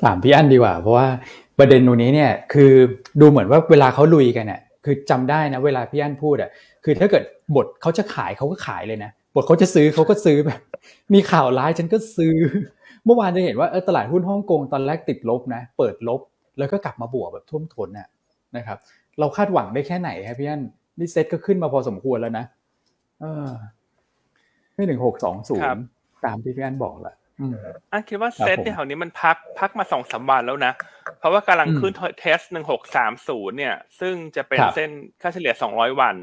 ถามพี่อั้นดีกว่าเพราะว่าประเด็นตรงนี้เนี่ยคือดูเหมือนว่าเวลาเขาลุยกันเนี่ยคือจำได้นะเวลาพี่อั้นพูดอ่ะคือถ้าเกิดบทเขาจะขายเขาก็ขายเลยนะบทเขาจะซื้อเขาก็ซื้อแบบมีข่าวร้ายฉันก็ซื้อเมื่อวานจะเห็นว่าเออตลาดหุ้นฮ่องกงตอนแรกติดลบนะเปิดลบแล้วก็กลับมาบวกแบบท่วมท้นน่ะนะครับเราคาดหวังได้แค่ไหนครับพี่อั้นนี่เซ็ตก็ขึ้นมาพอสมควรแล้วนะเออไม่ถึงหกสองศูนย์ตามที่พี่อั้นบอกละอืมอั้นคิดว่าเซตเนี่ยแถวนี้มันพักพักมา สองถึงสาม วันแล้วนะเพราะว่ากำลังขึ้นเทสหนึ่งหกสามศูนย์เนี่ยซึ่งจะเป็นเส้นค่าเฉลี่ยสองร้อยวัน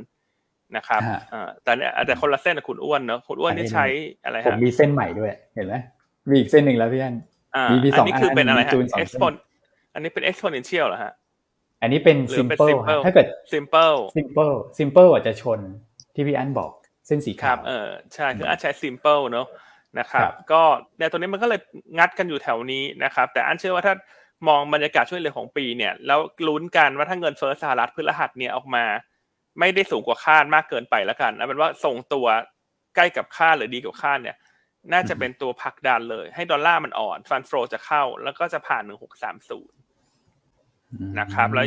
นะครับเอ่อแต่เนี่ยแต่คนละเส้นกับคุณอ้วนเนาะคุณอ้วนนี่ใช้อะไรฮะผมมีเส้นใหม่ด้วยเห็นมั้ยมีอีกเส้นนึงแล้วพี่อั้นมีมีสองอันอันนี้คือเป็นอะไรฮะ Exponent อันนี้เป็น Exponential เหรอฮะอันนี้เป็น Simple ถ้าเกิด Simple Simple Simple อาจจะชนที่พี่อั้นบอกเส้นสีขาวเออใช่คืออันใช้ simple เนาะนะครับก็แนวตัวนี้มันก็เลยงัดกันอยู่แถวนี้นะครับแต่อันเชื่อว่าถ้ามองบรรยากาศช่วงเดือนของปีเนี่ยแล้วลุ้นกันว่าถ้าเงินเฟ้อสหรัฐพฤหัสเนี่ยออกมาไม่ได้สูงกว่าคาดมากเกินไปแล้วกันเอาเป็นว่าส่งตัวใกล้กับคาดหรือดีกว่าคาดเนี่ยน่าจะเป็นตัวผลักดันเลยให้ดอลลาร์มันอ่อนฟันโฟลจะเข้าแล้วก็จะผ่านหนึ่งหกสามศูนย์นะครับแล้ว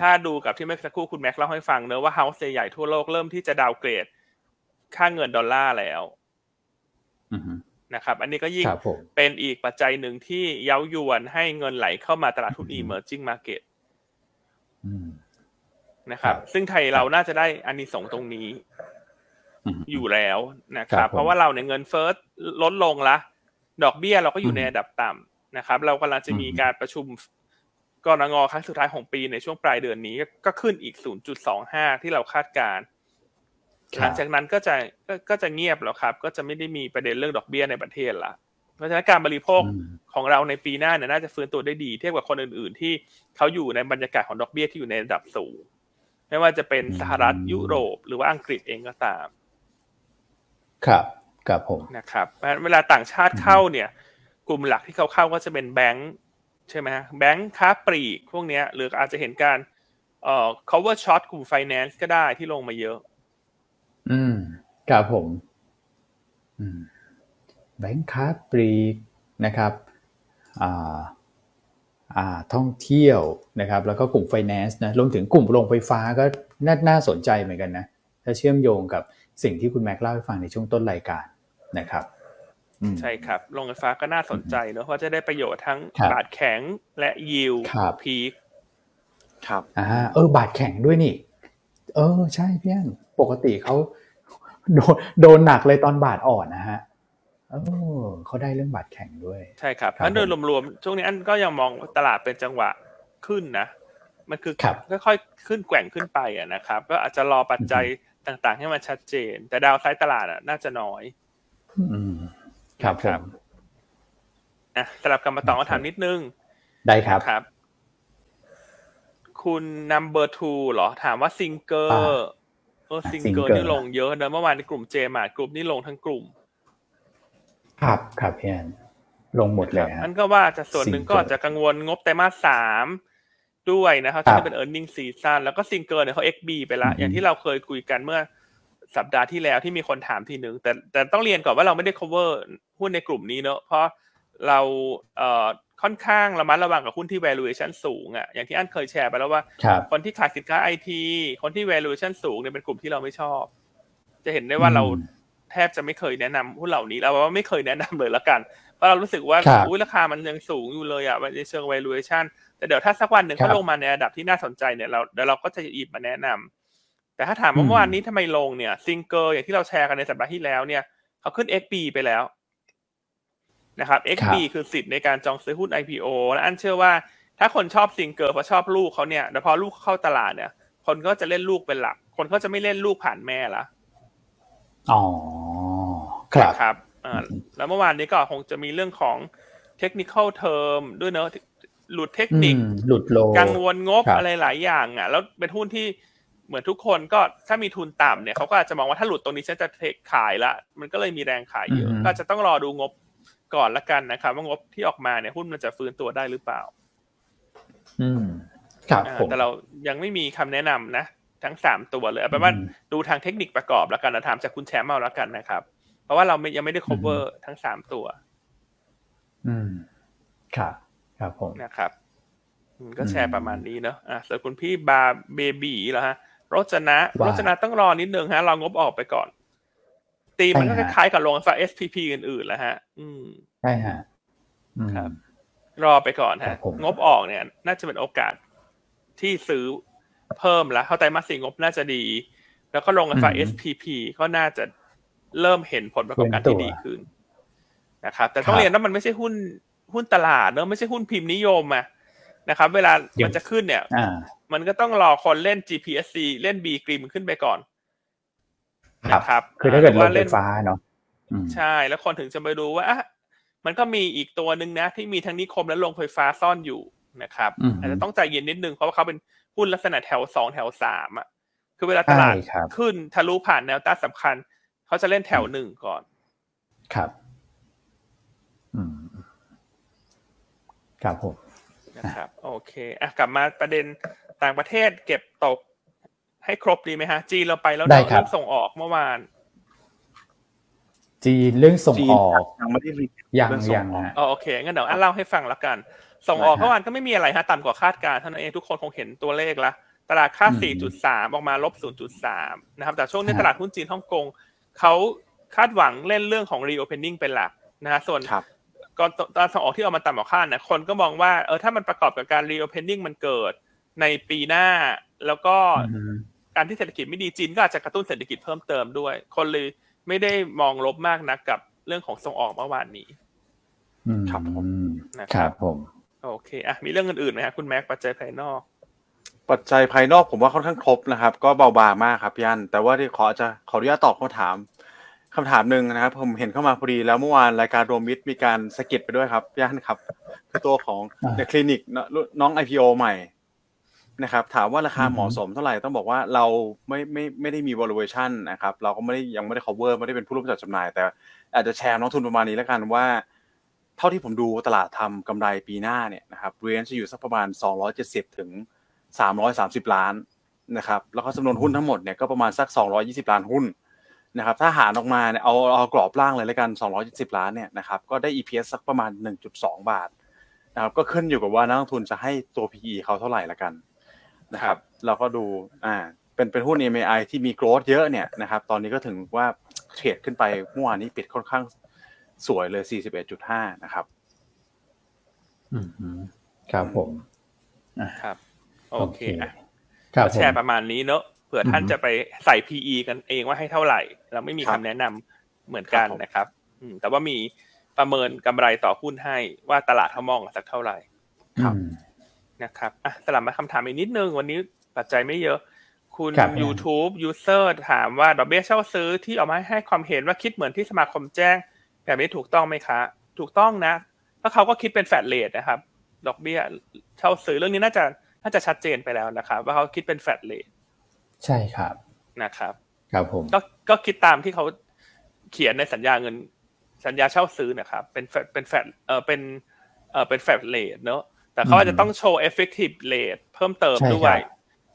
ถ้าดูกับที่เมื่อสักครู่คุณแม็กเล่าให้ฟังเนอะว่า House ใหญ่ทั่วโลกเริ่มที่จะดาวเกรดค่าเงินดอลลาร์แล้วนะครับอันนี้ก็ยิ่งเป็นอีกปัจจัยหนึ่งที่เย้ายวนให้เงินไหลเข้ามาตลาดทุน emerging market นะครับซึ่งไทยเราน่าจะได้อานิสงส์ตรงนี้อยู่แล้วนะครับเพราะว่าเราเนี่ยเงินเฟ้อลดลงละดอกเบี้ยเราก็อยู่ในระดับต่ำนะครับเรากำลังจะมีการประชุมกนงครั้งสุดท้ายของปีในช่วงปลายเดือนนี้ก็ขึ้นอีก ศูนย์จุดสองห้า ที่เราคาดการณ์หลังจากนั้นก็จะก็จะเงียบแล้วครับก็จะไม่ได้มีประเด็นเรื่องดอกเบี้ยในประเทศละเพราะฉะนั้นการบริโภคของเราในปีหน้าเนี่ยน่าจะฟื้นตัวได้ดีเทียบกับคนอื่นๆที่เขาอยู่ในบรรยากาศของดอกเบี้ยที่อยู่ในระดับสูงไม่ว่าจะเป็นสหรัฐยุโรปหรือว่าอังกฤษเองก็ตามครับครับผมนะครับเวลาต่างชาติเข้าเนี่ยกลุ่มหลักที่เขาเข้าก็จะเป็นแบงค์ใช่ไหมฮะแบงค์ค้าปลีกพวกเนี้ยหรืออาจจะเห็นการเอ่อ cover short กลุ่ม finance ก็ได้ที่ลงมาเยอะอืมครับผมอืมแบงค์ค้าปลีกนะครับอ่าอ่าท่องเที่ยวนะครับแล้วก็กลุ่มไฟแนนซ์นะรวมถึงกลุ่มโรงไฟฟ้าก็น่าน่าสนใจเหมือนกันนะถ้าเชื่อมโยงกับสิ่งที่คุณแม็กเล่าให้ฟังในช่วงต้นรายการนะครับใช่ครับโรงไฟฟ้าก็น่าสนใจเนอะเพราะจะได้ประโยชน์ทั้งบาทแข็งและยิวพีคครับอ่าเออบาทแข็งด้วยนี่เออใช่พี่อั้นปกติเขาโดนโดนหนักเลยตอนบาทอ่อนนะฮะเออเขาได้เรื่องบาทแข็งด้วยใช่ครับแล้วโดยรวมๆช่วงนี้อันก็ยังมองตลาดเป็นจังหวะขึ้นนะมันคือค่อยๆขึ้นแกว่งขึ้นไปอ่ะนะครับก็อาจจะรอปัจจัยต่างๆให้มันชัดเจนแต่ดาวไซด์ตลาดอ่ะน่าจะน้อยอืมครับครับอ่ะสลับกันมาต่อคำถามนิดนึง ได้ครับครับคุณ number ทู เหรอถามว่าซิงเกอร์เออซิงเกอร์นี่ลงเยอะนะเมื่อวานในกลุ่ม J-Mart กลุ่มนี่ลงทั้งกลุ่มครับครับพี่อันลงหมดเลยฮะนั่นก็ว่าจะส่วนหนึ่งก็จะกังวลงบไตรมาสสามด้วยนะครับที่เป็น earning season แล้วก็ซิงเกอร์เนี่ยเขา เอ็กซ์ บี ไปละอย่างที่เราเคยคุยกันเมื่อสัปดาห์ที่แล้วที่มีคนถามทีนึงแต่แต่ต้องเรียนก่อนว่าเราไม่ได้ cover หุ้นในกลุ่มนี้เนอะเพราะเราเอ่อค่อนข้างระมัดระวังกับหุ้นที่ valuation สูงอ่ะอย่างที่อันเคยแชร์ไปแล้วว่าคนที่ขายสินค้า ไอ ที คนที่ valuation สูงเนี่ยเป็นกลุ่มที่เราไม่ชอบจะเห็นได้ว่าเราแทบจะไม่เคยแนะนำหุ้นเหล่านี้แล้วว่าไม่เคยแนะนำเลยละกันเพราะเรารู้สึกว่าอุ้ยราคามันยังสูงอยู่เลยอ่ะในเชิง valuation แต่เดี๋ยวถ้าสักวันนึงเขาลงมาในระดับที่น่าสนใจเนี่ยเราเดี๋ยวเราก็จะหยิบมาแนะนำแต่ถ้าถามว่าเมื่อวานนี้ทำไมลงเนี่ยซิงเกอร์อย่างที่เราแชร์กันในสัปดาห์ที่แล้วเนี่ยเขาขึ้น เอ็กซ์ บี ไปแล้วนะครับ เอ็กซ์ บี คือสิทธิ์ในการจองซื้อหุ้น ไอ พี โอ และอันเชื่อว่าถ้าคนชอบซิงเกอร์เพราะชอบลูกเขาเนี่ยแต่พอลูกเข้าตลาดเนี่ยคนก็จะเล่นลูกเป็นหลักคนก็จะไม่เล่นลูกผ่านแม่ละอ๋อครับครับอ่าแล้วเมื่อวานนี้ก็คงจะมีเรื่องของ technical term ด้วยเนอะหลุดเทคนิคหลุดโลกังวลงบอะไรหลายอย่างอ่ะแล้วเป็นหุ้นที่เหมือนทุกคนก็ถ้ามีทุนต่ำเนี่ยเขาก็อาจจะมองว่าถ้าหลุดตรงนี้ฉันจะเทคขายละมันก็เลยมีแรงขายเยอะก็จะต้องรอดูงบก่อนละกันนะครับว่างบที่ออกมาเนี่ยหุ้นมันจะฟื้นตัวได้หรือเปล่าอืมครับผมแต่เรายังไม่มีคำแนะนำนะทั้งสามตัวเลยเอาเป็นว่าดูทางเทคนิคประกอบละกันนะถามจากคุณแชมป์เอาละกันนะครับเพราะว่าเรายังไม่ได้ cover ทั้งสามตัวอืมครับครับผมนะครับก็แชร์ประมาณนี้เนาะอ่ะส่วนคุณพี่บาเบบี้เหรอฮะรจนะรจนะต้องรอนิดนึงฮะรองบออกไปก่อนตีมันก็คล้ายๆกับลงฝั่ง เอส พี พี อื่นๆแล้วฮะอืมใช่ฮะครับรอไปก่อนฮะงบออกเนี่ยน่าจะเป็นโอกาสที่ซื้อเพิ่มละเข้าใจมาสี่งบน่าจะดีแล้วก็ลงฝั่ง เอส พี พี ก็น่าจะเริ่มเห็นผลประกอบการที่ดีขึ้นนะครับแต่ต้องเรียนว่ามันไม่ใช่หุ้นหุ้นตลาดเนอะไม่ใช่หุ้นพิมพ์นิยมอ่ะนะครับเวลามันจะขึ้นเนี่ยมันก็ต้องรอคนเล่น จี พี เอส ซี เล่น BGrimm ขึ้นไปก่อนนะครับคือถ้าเกิดว่าเล่นฟ้าเนาะใช่แล้วคนถึงจะไปดูว่าอ่ะมันก็มีอีกตัวนึงนะที่มีทั้งนิคมและโรงไฟฟ้าซ่อนอยู่นะครับอาจจะต้องใจเย็นนิดนึงเพราะว่าเขาเป็นหุ้นลักษณะแถวสองแถวสามอ่ะคือเวลาตลาดขึ้นทะลุผ่านแนวต้านสำคัญเขาจะเล่นแถวหนึ่งก่อนครับอืมครับผมนะครับโอเคอ่ะกลับมาประเด็นต่างประเทศเก็บตกให้ครบดีไหมฮะจีนเราไปแล้วเรื่องส่งออกเมื่อวานจีนเรื่องส่งออกยังไม่ได้รียังยังอ๋อโอเคงั้นเดี๋ยวอันเล่าให้ฟังละกันส่งออกเมื่อวานก็ไม่มีอะไรฮะต่ำกว่าคาดการณ์เท่านั้นเองทุกคนคงเห็นตัวเลขละตลาดค่า สี่จุดสาม ออกมา ลบศูนย์จุดสาม นะครับแต่ช่วงนี้ตลาดหุ้นจีนฮ่องกงเขาคาดหวังเล่นเรื่องของ reopening เป็นหลักนะฮะส่วนก็ตลาดส่งออกที่ออกมาต่ำกว่าคาดนะคนก็มองว่าเออถ้ามันประกอบกับการ reopening มันเกิดในปีหน้าแล้วก็การที่เศรษฐกิจไม่ดีจีนก็อาจจะกระตุ้นเศรษฐกิจเพิ่มเติมด้วยคนเลยไม่ได้มองลบมากนักกับเรื่องของส่งออกเมื่อวานนี้ครับผมนะครับผมโอเคอ่ะมีเรื่องอื่นๆไหมครับคุณแม็กปัจจัยภายนอกปัจจัยภายนอกผมว่าค่อนข้างครบนะครับก็เบาบางมากครับพี่อันแต่ว่าที่ขอจะขออนุญาตตอบคำถามคำถามนึงนะครับผมเห็นเข้ามาพอดีแล้วเมื่อวานรายการโรมิทมีการสะกิดไปด้วยครับพี่อันครับคือตัวของในคลินิกน้อง ไอ พี โอ ใหม่นะครับถามว่าราคาเหมาะสมเท่าไหร่ต้องบอกว่าเราไม่ไม่ไม่ได้มี valuation นะครับเราก็ไม่ได้ยังไม่ได้ cover ไม่ได้เป็นผู้ร่วมจัดจำหน่ายแต่อาจจะแชร์น้องทุนประมาณนี้แล้วกันว่าเท่าที่ผมดูตลาดทำกำไรปีหน้าเนี่ยนะครับ range จะอยู่สักประมาณสองร้อยเจ็ดสิบถึงสามร้อยสามสิบล้านนะครับแล้วก็จำนวนหุ้นทั้งหมดเนี่ยก็ประมาณสักสองร้อยยี่สิบล้านหุ้นนะครับถ้าหารออกมาเนี่ยเอาเอากรอบล่างเลยแล้วกันสองร้อยเจ็ดสิบล้านเนี่ยนะครับก็ได้ อี พี เอส สักประมาณ หนึ่งจุดสอง บาทนะครับก็ขึ้นอยู่กับว่านักลงทุนจะให้ตัว พี อี เขาเท่าไหร่ละกันนะครับเราก็ดูอ่าเป็นเป็นหุ้น เอ็ม เอ ไอ ที่มี growth เยอะเนี่ยนะครับตอนนี้ก็ถึงว่าเทรดขึ้นไปเมื่อวานนี้ปิดค่อนข้างสวยเลย สี่สิบเอ็ดจุดห้า นะครับอืมครับผมครับโอเคอ่ะครับแชร์ประมาณนี้เนอะเผื่อท่านจะไปใส่ พี อี กันเองว่าให้เท่าไหร่เราไม่มีคำแนะนำเหมือนกันนะครับอืมแต่ว่ามีประเมินกำไรต่อหุ้นให้ว่าตลาดเขามองสักเท่าไหร่ครับนะครับอ่ะสลับมาคำถามอีกนิดนึงวันนี้ปัจจัยไม่เยอะคุณ YouTube user ถามว่าดอกเบี้ยเช่าซื้อที่ออกมาให้ความเห็นว่าคิดเหมือนที่สมาคมแจ้งแบบนี้ถูกต้องไหมคะถูกต้องนะแล้วเขาก็คิดเป็นแฟลตเรทนะครับ ดอกเบี้ยเช่าซื้อเรื่องนี้น่าจะน่าจะชัดเจนไปแล้วนะครับว่าเขาคิดเป็น flat rate ใช่ครับนะครับครับผมก็ก็คิดตามที่เขาเขียนในสัญญาเงินสัญญาเช่าซื้อนะครับเป็นเป็น flat เอ่อเป็นเอ่อเป็น flat rate เนอะแต่เขาอาจจะต้องโชว์ effective rate เพิ่มเติมด้วย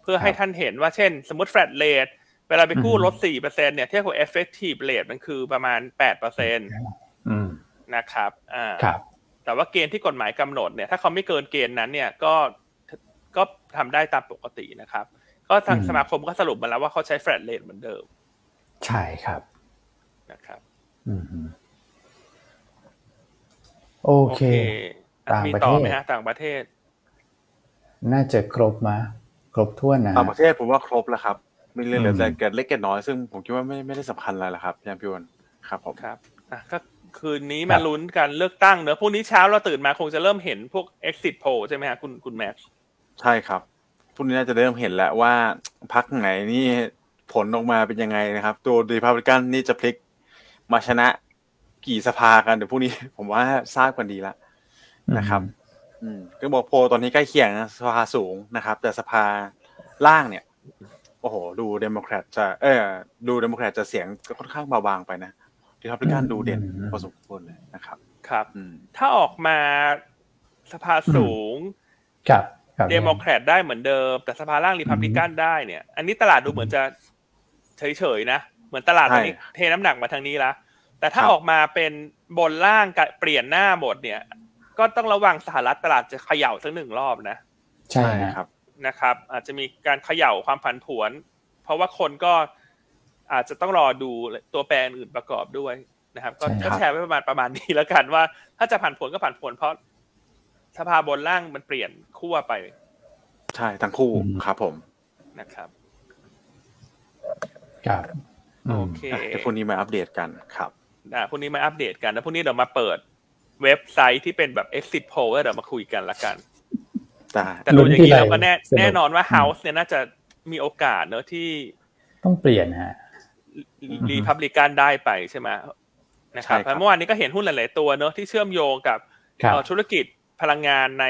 เพื่อให้ท่านเห็นว่าเช่นสมมุติ flat rate เวลาไปกู้ลด สี่เปอร์เซ็นต์ เนี่ยเทียบกับ effective rate มันคือประมาณ แปดเปอร์เซ็นต์ อืมนะครับอ่าครับแต่ว่าเกณฑ์ที่กฎหมายกำหนดเนี่ยถ้าเขาไม่เกินเกณฑ์นั้นเนี่ยก็ก็ทำได้ตามปกตินะครับก็ทางสมาคมก็สรุปมาแล้วว่าเขาใช้ flat rate เหมือนเดิมใช่ครับนะครับอืมโอเคต่างประเทศมั้ยฮะต่างประเทศน่าจะครบมั้ยครบถ้วนนะต่างประเทศผมว่าครบแล้วครับมีเรื่องเหลือแต่เกิดเล็กเกิดน้อยซึ่งผมคิดว่าไม่ไม่ได้สำคัญอะไรหรอกครับพี่อ้วนครับผมครับอ่ะก็คืนนี้มาลุ้นกันเลือกตั้งเนอะพรุ่งนี้เช้าเราตื่นมาคงจะเริ่มเห็นพวก exit poll ใช่ไหมฮะคุณคุณแม็กซ์ใช่ครับพรุ่งนี้น่าจะเริ่มเห็นแล้วว่าพรรคไหนนี่ผลออกมาเป็นยังไงนะครับตัว Republican นี่จะพลิกมาชนะกี่สภากันเดี๋ยวพรุ่งนี้ผมว่าทราบกันดีแล้วนะครับอืมก็บอกโพลตอนนี้ใกล้เคียงนะสภาสูงนะครับแต่สภาล่างเนี่ยโอ้โหดู Democrat จะเอ่อดู Democrat จะเสียงค่อนข้างเบาบางไปนะRepublican ดูเด่นพอสมควรเลยนะครับครับถ้าออกมาสภาสูงครับครับ Democrat ได้เหมือนเดิมแต่สภาล่าง Republican ได้เนี่ยอันนี้ตลาดดูเหมือนจะเฉยๆนะเหมือนตลาดตอนนี้เทน้ำหนักมาทางนี้ละแต่ถ้าออกมาเป็นบนล่างเปลี่ยนหน้าหมดเนี่ยก็ต้องระวังสหรัฐตลาดจะเขย่าสักหนึ่งรอบนะใช่ครับนะครับอาจจะมีการเขย่าความผันผวนเพราะว่าคนก็อาจจะต้องรอดูตัวแปรอื่นประกอบด้วยนะครับก็แชร์ไว้ประมาณประมาณนี้แล้วกันว่าถ้าจะผันผวนก็ผันผวนเพราะสภาบนล่างมันเปลี่ยนขั้วไปใช่ทั้งคู่ครับผมนะครับครับโอเคเดี๋ยวพรุ่งนี้มาอัปเดตกันครับอ่าพรุ่งนี้มาอัปเดตกันแล้วพรุ่งนี้เดี๋ยวมาเปิดเว็บไซต์ที่เป็นแบบ exit poll แล้วเดี๋ยวมาคุยกันละกันแต่ดูอย่างนี้แล้วก็แน่แน่นอนว่า House เนี่ยน่าจะมีโอกาสเนอะที่ต้องเปลี่ยนฮะRepublican ได้ไปใช่ไหมนะครับเมื่อวานนี้ก็เห็นหุ้นหลายๆตัวเนอะที่เชื่อมโยงกับธุรกิจพลังงานใน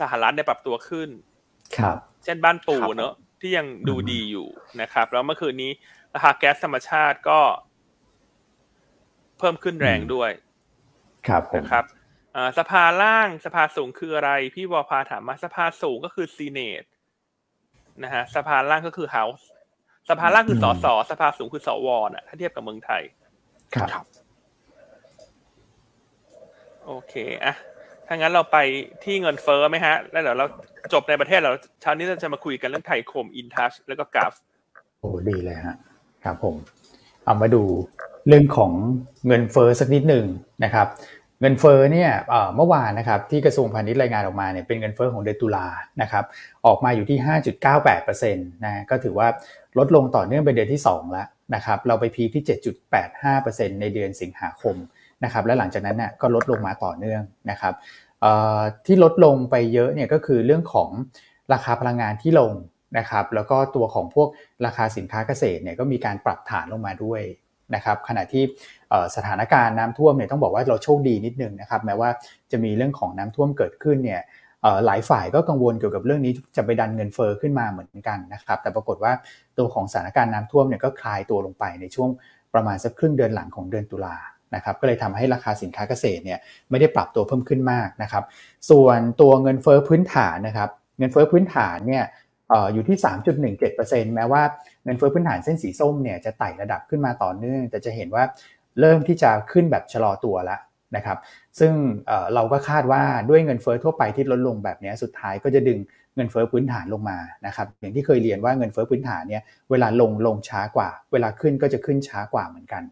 สหรัฐได้ปรับตัวขึ้นเช่นบ้านปูเนอะที่ยังดูดีอยู่นะครับแล้วเมื่อคืนนี้ราคาแก๊สธรรมชาติก็เพิ่มขึ้นแรงด้วยครับนะครับสภาล่างสภาสูงคืออะไรพี่วอภาถามมาสภาสูงก็คือ Senate นะฮะสภาล่างก็คือ Houseสภาล่างคือสสสภาสูงคือสวน่ะถ้าเทียบกับเมืองไทยครับโอเคอ่ะถ้างั้นเราไปที่เงินเฟ้อมั้ยฮะแล้วเดี๋ยวเราจบในประเทศเราเช้านี้เราจะมาคุยกันเรื่องไทยคม InTouch แล้วก็กราฟโอ้ดีเลยฮะครับผมเอามาดูเรื่องของเงินเฟ้อสักนิดนึงนะครับเงินเฟ้อเนี่ยเอ่อเมื่อวานนะครับที่กระทรวงพาณิชย์รายงานออกมาเนี่ยเป็นเงินเฟ้อของเดือนตุลานะครับออกมาอยู่ที่ ห้าจุดเก้าแปดเปอร์เซ็นต์ นะก็ถือว่าลดลงต่อเนื่องเป็นเดือนที่สองแล้วนะครับเราไปพีคที่ เจ็ดจุดแปดห้าเปอร์เซ็นต์ ในเดือนสิงหาคมนะครับและหลังจากนั้นน่ะก็ลดลงมาต่อเนื่องนะครับเอ่อที่ลดลงไปเยอะเนี่ยก็คือเรื่องของราคาพลังงานที่ลงนะครับแล้วก็ตัวของพวกราคาสินค้าเกษตรเนี่ยก็มีการปรับฐานลงมาด้วยนะครับขณะที่สถานการณ์น้ำท่วมเนี่ยต้องบอกว่าเราโชคดีนิดนึงนะครับแม้ว่าจะมีเรื่องของน้ำท่วมเกิดขึ้นเนี่ยหลายฝ่ายก็กังวลเกี่ยวกับเรื่องนี้จะไปดันเงินเฟ้อขึ้นมาเหมือนกันนะครับแต่ปรากฏว่าตัวของสถานการณ์น้ำท่วมเนี่ยก็คลายตัวลงไปในช่วงประมาณสักครึ่งเดือนหลังของเดือนตุลานะครับก็เลยทำให้ราคาสินค้าเกษตรเนี่ยไม่ได้ปรับตัวเพิ่มขึ้นมากนะครับส่วนตัวเงินเฟ้อพื้นฐานนะครับเงินเฟ้อพื้นฐานเนี่ยอยู่ที่ สามจุดหนึ่งเจ็ดเปอร์เซ็นต์ แม้ว่าเงินเฟ้อพื้นฐานเส้นสีส้มเนี่ยจะไต่ระดับขึ้นมาต่อเนื่องแต่จะเห็นว่าเริ่มที่จะขึ้นแบบชะลอตัวแล้วนะครับซึ่งเราก็คาดว่าด้วยเงินเฟ้อทั่วไปที่ลดลงแบบนี้สุดท้ายก็จะดึงเงินเฟ้อพื้นฐานลงมานะครับอย่างที่เคยเรียนว่าเงินเฟ้อพื้นฐานเนี่ยเวลาลงลงช้ากว่าเวลาขึ้นก็จะขึ้นช้ากว่าเหมือนกัน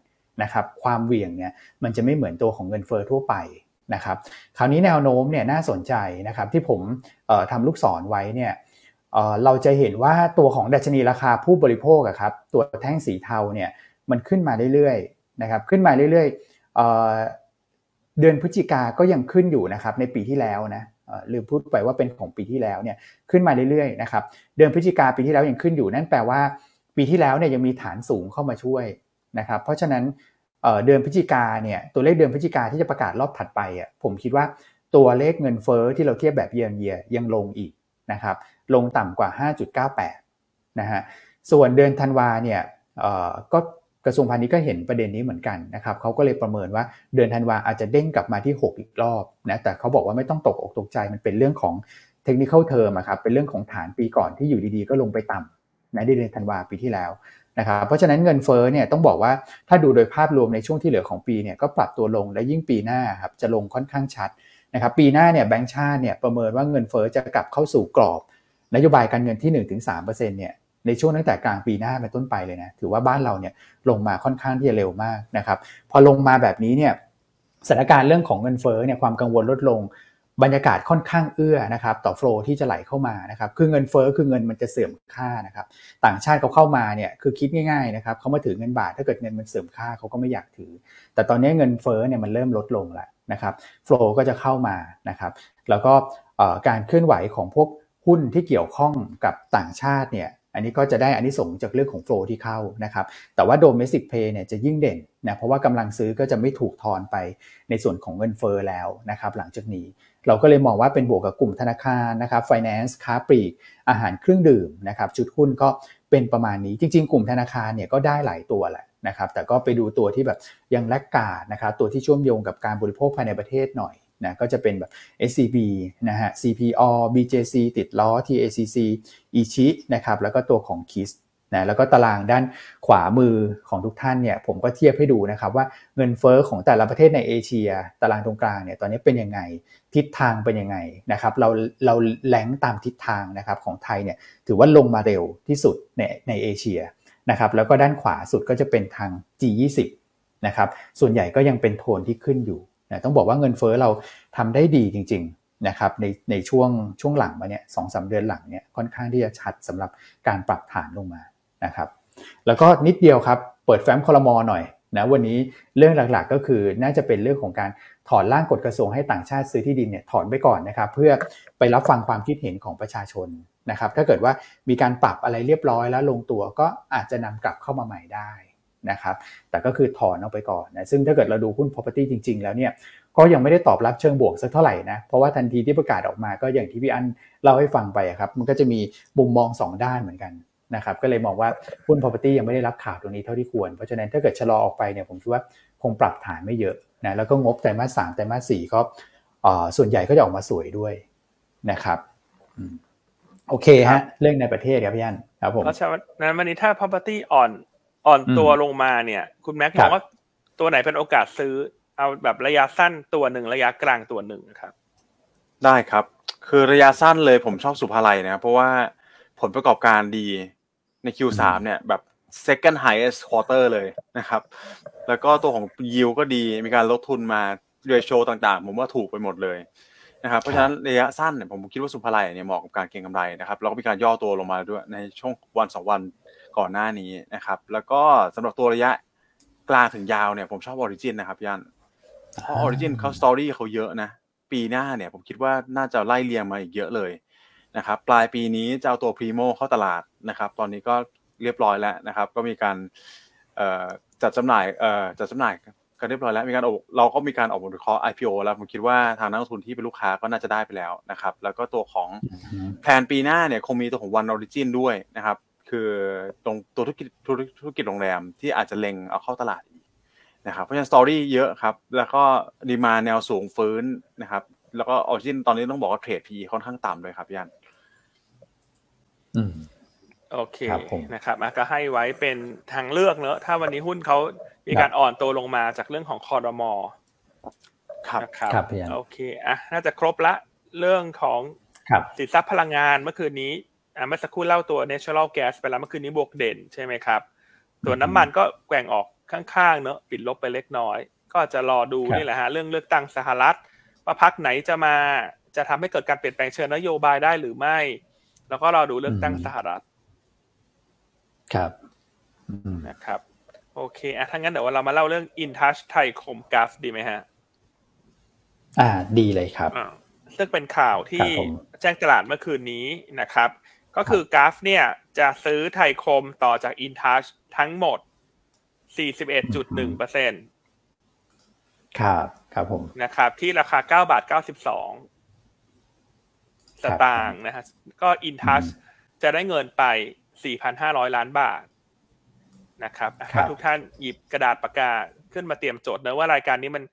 นะครับความเหวี่ยงเนี่ยมันจะไม่เหมือนตัวของเงินเฟ้อทั่วไปนะครับคราวนี้แนวโน้มเนี่ยน่าสนใจนะครับที่ผมทำลูกศรไว้เนี่ยเราจะเห็นว่าตัวของดัชนีราคาผู้บริโภคอะครับตัวแท่งสีเทาเนี่ยมันขึ้นมาเรื่อยๆนะครับขึ้นมาเรื่อยๆ เอ่อ เดือนพฤศจิกาก็ยังขึ้นอยู่นะครับในปีที่แล้วนะลืมพูดไปว่าเป็นของปีที่แล้วเนี่ยขึ้นมาเรื่อยๆนะครับเดือนพฤศจิกาปีที่แล้วยังขึ้นอยู่นั่นแปลว่าปีที่แล้วเนี่ยยังมีฐานสูงเข้ามาช่วยนะครับเพราะฉะนั้นเดือนพฤศจิกาเนี่ยตัวเลขเดือนพฤศจิกาที่จะประกาศรอบถัดไปอ่ะผมคิดว่า ตัวเลขเงินเฟ้อที่เราเทียบแบบ year on year ยังลงอีกนะครับลงต่ำกว่า ห้าจุดเก้าแปด นะฮะส่วนเดือนธันวาเนี่ยก็กระทรวงพาณิชย์ก็เห็นประเด็นนี้เหมือนกันนะครับเขาก็เลยประเมินว่าเดือนธันวาอาจจะเด้งกลับมาที่หกอีกรอบนะแต่เขาบอกว่าไม่ต้องตกอกตกใจมันเป็นเรื่องของ technical term อ่ะครับเป็นเรื่องของฐานปีก่อนที่อยู่ดีๆก็ลงไปต่ำนะในเดือนธันวาปีที่แล้วนะครับเพราะฉะนั้นเงินเฟ้อเนี่ยต้องบอกว่าถ้าดูโดยภาพรวมในช่วงที่เหลือของปีเนี่ยก็ปรับตัวลงและยิ่งปีหน้าครับจะลงค่อนข้างชัดนะครับปีหน้าเนี่ยแบงก์ชาติเนี่ยประเมินว่าเงินเฟ้อจะกลับเข้าสู่กรอบนโยบายการเงินที่ หนึ่งถึงสามเปอร์เซ็นต์ เนี่ยในช่วงตั้งแต่กลางปีหน้าเป็นต้นไปเลยนะถือว่าบ้านเราเนี่ยลงมาค่อนข้างที่จะเร็วมากนะครับพอลงมาแบบนี้เนี่ยสถานการณ์เรื่องของเงินเฟ้อเนี่ยความกังวลลดลงบรรยากาศค่อนข้างเอื้อนะครับต่อโฟลว์ที่จะไหลเข้ามานะครับคือเงินเฟ้อคือเงินมันจะเสื่อมค่านะครับต่างชาติเขาเข้ามาเนี่ยคือคิดง่ายๆนะครับเขามาถือเงินบาทถ้าเกิดเงินมันเสื่อมค่าเขาก็ไม่อยากถือแต่ตอนนี้เงินเฟ้อเนี่ยมันเริ่มลดลงแล้วนะครับโฟลว์ก็จะเข้ามานะครับแล้วก็การเคลื่อนไหวของพวกหุ้นที่เกี่ยวข้องกับต่างชาติเนี่ยอันนี้ก็จะได้อานิสงส์จากเรื่องของโฟลว์ที่เข้านะครับแต่ว่าโดเมสติกเพย์เนี่ยจะยิ่งเด่นนะเพราะว่ากำลังซื้อก็จะไม่ถูกทอนไปในส่วนของเงินเฟ้อแล้วนะครับหลังจากนี้เราก็เลยมองว่าเป็นบวกกับกลุ่มธนาคารนะครับไฟแนนซ์ค้าปลีกอาหารเครื่องดื่มนะครับชุดหุ้นก็เป็นประมาณนี้จริงๆกลุ่มธนาคารเนี่ยก็ได้หลายตัวแหละนะครับแต่ก็ไปดูตัวที่แบบยังแลกขาดนะครับตัวที่เชื่อมโยงกับการบริโภคภายในประเทศหน่อยนะก็จะเป็นแบบ เอส ซี บี นะฮะ ซี พี โอ บี เจ ซี ติดล้อ ที เอ ซี ซี อิชินะครับแล้วก็ตัวของ KISS นะแล้วก็ตารางด้านขวามือของทุกท่านเนี่ยผมก็เทียบให้ดูนะครับว่าเงินเฟ้อของแต่ละประเทศในเอเชียตารางตรงกลางเนี่ยตอนนี้เป็นยังไงทิศทางเป็นยังไงนะครับเราเราแหลงตามทิศทางนะครับของไทยเนี่ยถือว่าลงมาเร็วที่สุดในในเอเชียนะครับแล้วก็ด้านขวาสุดก็จะเป็นทาง จี ยี่สิบ นะครับส่วนใหญ่ก็ยังเป็นโทนที่ขึ้นอยู่ต้องบอกว่าเงินเฟ้อเราทำได้ดีจริงๆนะครับในในช่วงช่วงหลังมาเนี่ย สองถึงสาม เดือนหลังเนี่ยค่อนข้างที่จะชัดสำหรับการปรับฐานลงมานะครับแล้วก็นิดเดียวครับเปิดแฟ้มคลม.หน่อยนะวันนี้เรื่องหลักๆก็คือน่าจะเป็นเรื่องของการถอนร่างกฎกระทรวงให้ต่างชาติซื้อที่ดินเนี่ยถอนไปก่อนนะครับเพื่อไปรับฟังความคิดเห็นของประชาชนนะครับถ้าเกิดว่ามีการปรับอะไรเรียบร้อยแล้วลงตัวก็อาจจะนำกลับเข้ามาใหม่ได้นะครับแต่ก็คือถอนออกไปก่อนนะซึ่งถ้าเกิดเราดูหุ้น property จริงๆแล้วเนี่ยก็ยังไม่ได้ตอบรับเชิงบวกสักเท่าไหร่นะเพราะว่าทันทีที่ประกาศออกมาก็อย่างที่พี่อั้นเล่าให้ฟังไปครับมันก็จะมีมุมมองสองด้านเหมือนกันนะครับก็เลยมองว่าหุ้น property ยังไม่ได้รับข่าวตรงนี้เท่าที่ควรเพราะฉะนั้นถ้าเกิดชะลอออกไปเนี่ยผมคิดว่าคงปรับฐานไม่เยอะนะแล้วก็งบไตรมาสสามไตรมาสสี่ก็ส่วนใหญ่ก็จะออกมาสวยด้วยนะครับโอเคฮะเรื่องในประเทศครับพี่อั้นครับผมแล้วฉะนั้นวันนี้ถ้า property อ่อนอ่อนตัวลงมาเนี่ยคุณแม็กมองว่าตัวไหนเป็นโอกาสซื้อเอาแบบระยะสั้นตัวหนึ่งระยะกลางตัวหนึ่งครับได้ครับคือระยะสั้นเลยผมชอบสุภาลัยนะเพราะว่าผลประกอบการดีใน คิว สาม เนี่ยแบบ second highest quarter เลยนะครับแล้วก็ตัวของ yield ก็ดีมีการลดทุนมา ratio ต่างๆผมว่าถูกไปหมดเลยนะครับเพราะฉะนั้นระยะสั้นเนี่ยผมคิดว่าสุภาลัยเนี่ยเหมาะกับการเก็งกำไรนะครับแล้วก็มีการย่อตัวลงมาด้วยในช่วงวันสองวันก่อนหน้านี้นะครับแล้วก็สำหรับตัวระยะกลางถึงยาวเนี่ยผมชอบ Origin นะครับพี่อั้นเพราะ Origin เขาสตอรี่เขาเยอะนะปีหน้าเนี่ยผมคิดว่าน่าจะไล่เรียงมาอีกเยอะเลยนะครับปลายปีนี้จะเอาตัว Primo เข้าตลาดนะครับตอนนี้ก็เรียบร้อยแล้วนะครับก็มีการจัดจำหน่ายจัดจำหน่ายกันเรียบร้อยแล้วมีการเราก็มีการออกบทวิเคราะห์ ไอ พี โอ แล้วผมคิดว่าทางนักลงทุนที่เป็นลูกค้าก็น่าจะได้ไปแล้วนะครับแล้วก็ตัวของแพลนปีหน้าเนี่ยคงมีตัวของ One Origin ด้วยนะครับคือตรงตัวธุรกิจธุรกิจโรงแรมที่อาจจะเล็งเอาเข้าตลาดอีกนะครับเพราะฉะนั้นสตอรี่เยอะครับแล้วก็ดีมาแนวสูงฟื้นนะครับแล้วก็ออริจินตอนนี้ต้องบอกว่าเทรด พี อี ค่อนข้างต่ำเลยครับพี่อันอืมโอเคนะครับก็ให้ไว้เป็นทางเลือกเนอะถ้าวันนี้หุ้นเขามีการอ่อนตัวลงมาจากเรื่องของครม.ครับครับพี่อันโอเคอ่ะน่าจะครบละเรื่องของสินทรัพย์พลังงานเมื่อคืนนี้อ่ะเมื่อสักครู่เล่าตัว Natural Gas ไปแล้วเมื่อคืนนี้บวกเด่นใช่ไหมครับตัวน้ำมันก็แกว่งออกข้างๆเนอะปิดลบไปเล็กน้อยก็จะรอดูนี่แหละฮะเรื่องเลือกตั้งสหรัฐว่าพรรคไหนจะมาจะทำให้เกิดการเปลี่ยนแปลงเชิงนโยบายได้หรือไม่แล้วก็รอดูเลือกตั้งสหรัฐครับนะครับโอเคอ่ะถ้างั้นเดี๋ยวเรามาเล่าเรื่อง InTouch ไทยคมกราฟดีไหมฮะอ่าดีเลยครับซึ่งเป็นข่าวที่แจ้งตลาดเมื่อคืนนี้นะครับก็คือกราฟเนี่ยจะซื้อไทยคมต่อจาก InTouch ทั้งหมด สี่สิบเอ็ดจุดหนึ่งเปอร์เซ็นต์ ครับครับผมนะครับที่ราคาเก้าบาทเก้าสิบสองสตางค์นะฮะก็ InTouch จะได้เงินไป สี่พันห้าร้อยล้านบาทนะครับทุกท่านหยิบกระดาษปากกาขึ้นมาเตรียมจดนะว่ารายการนี้มัน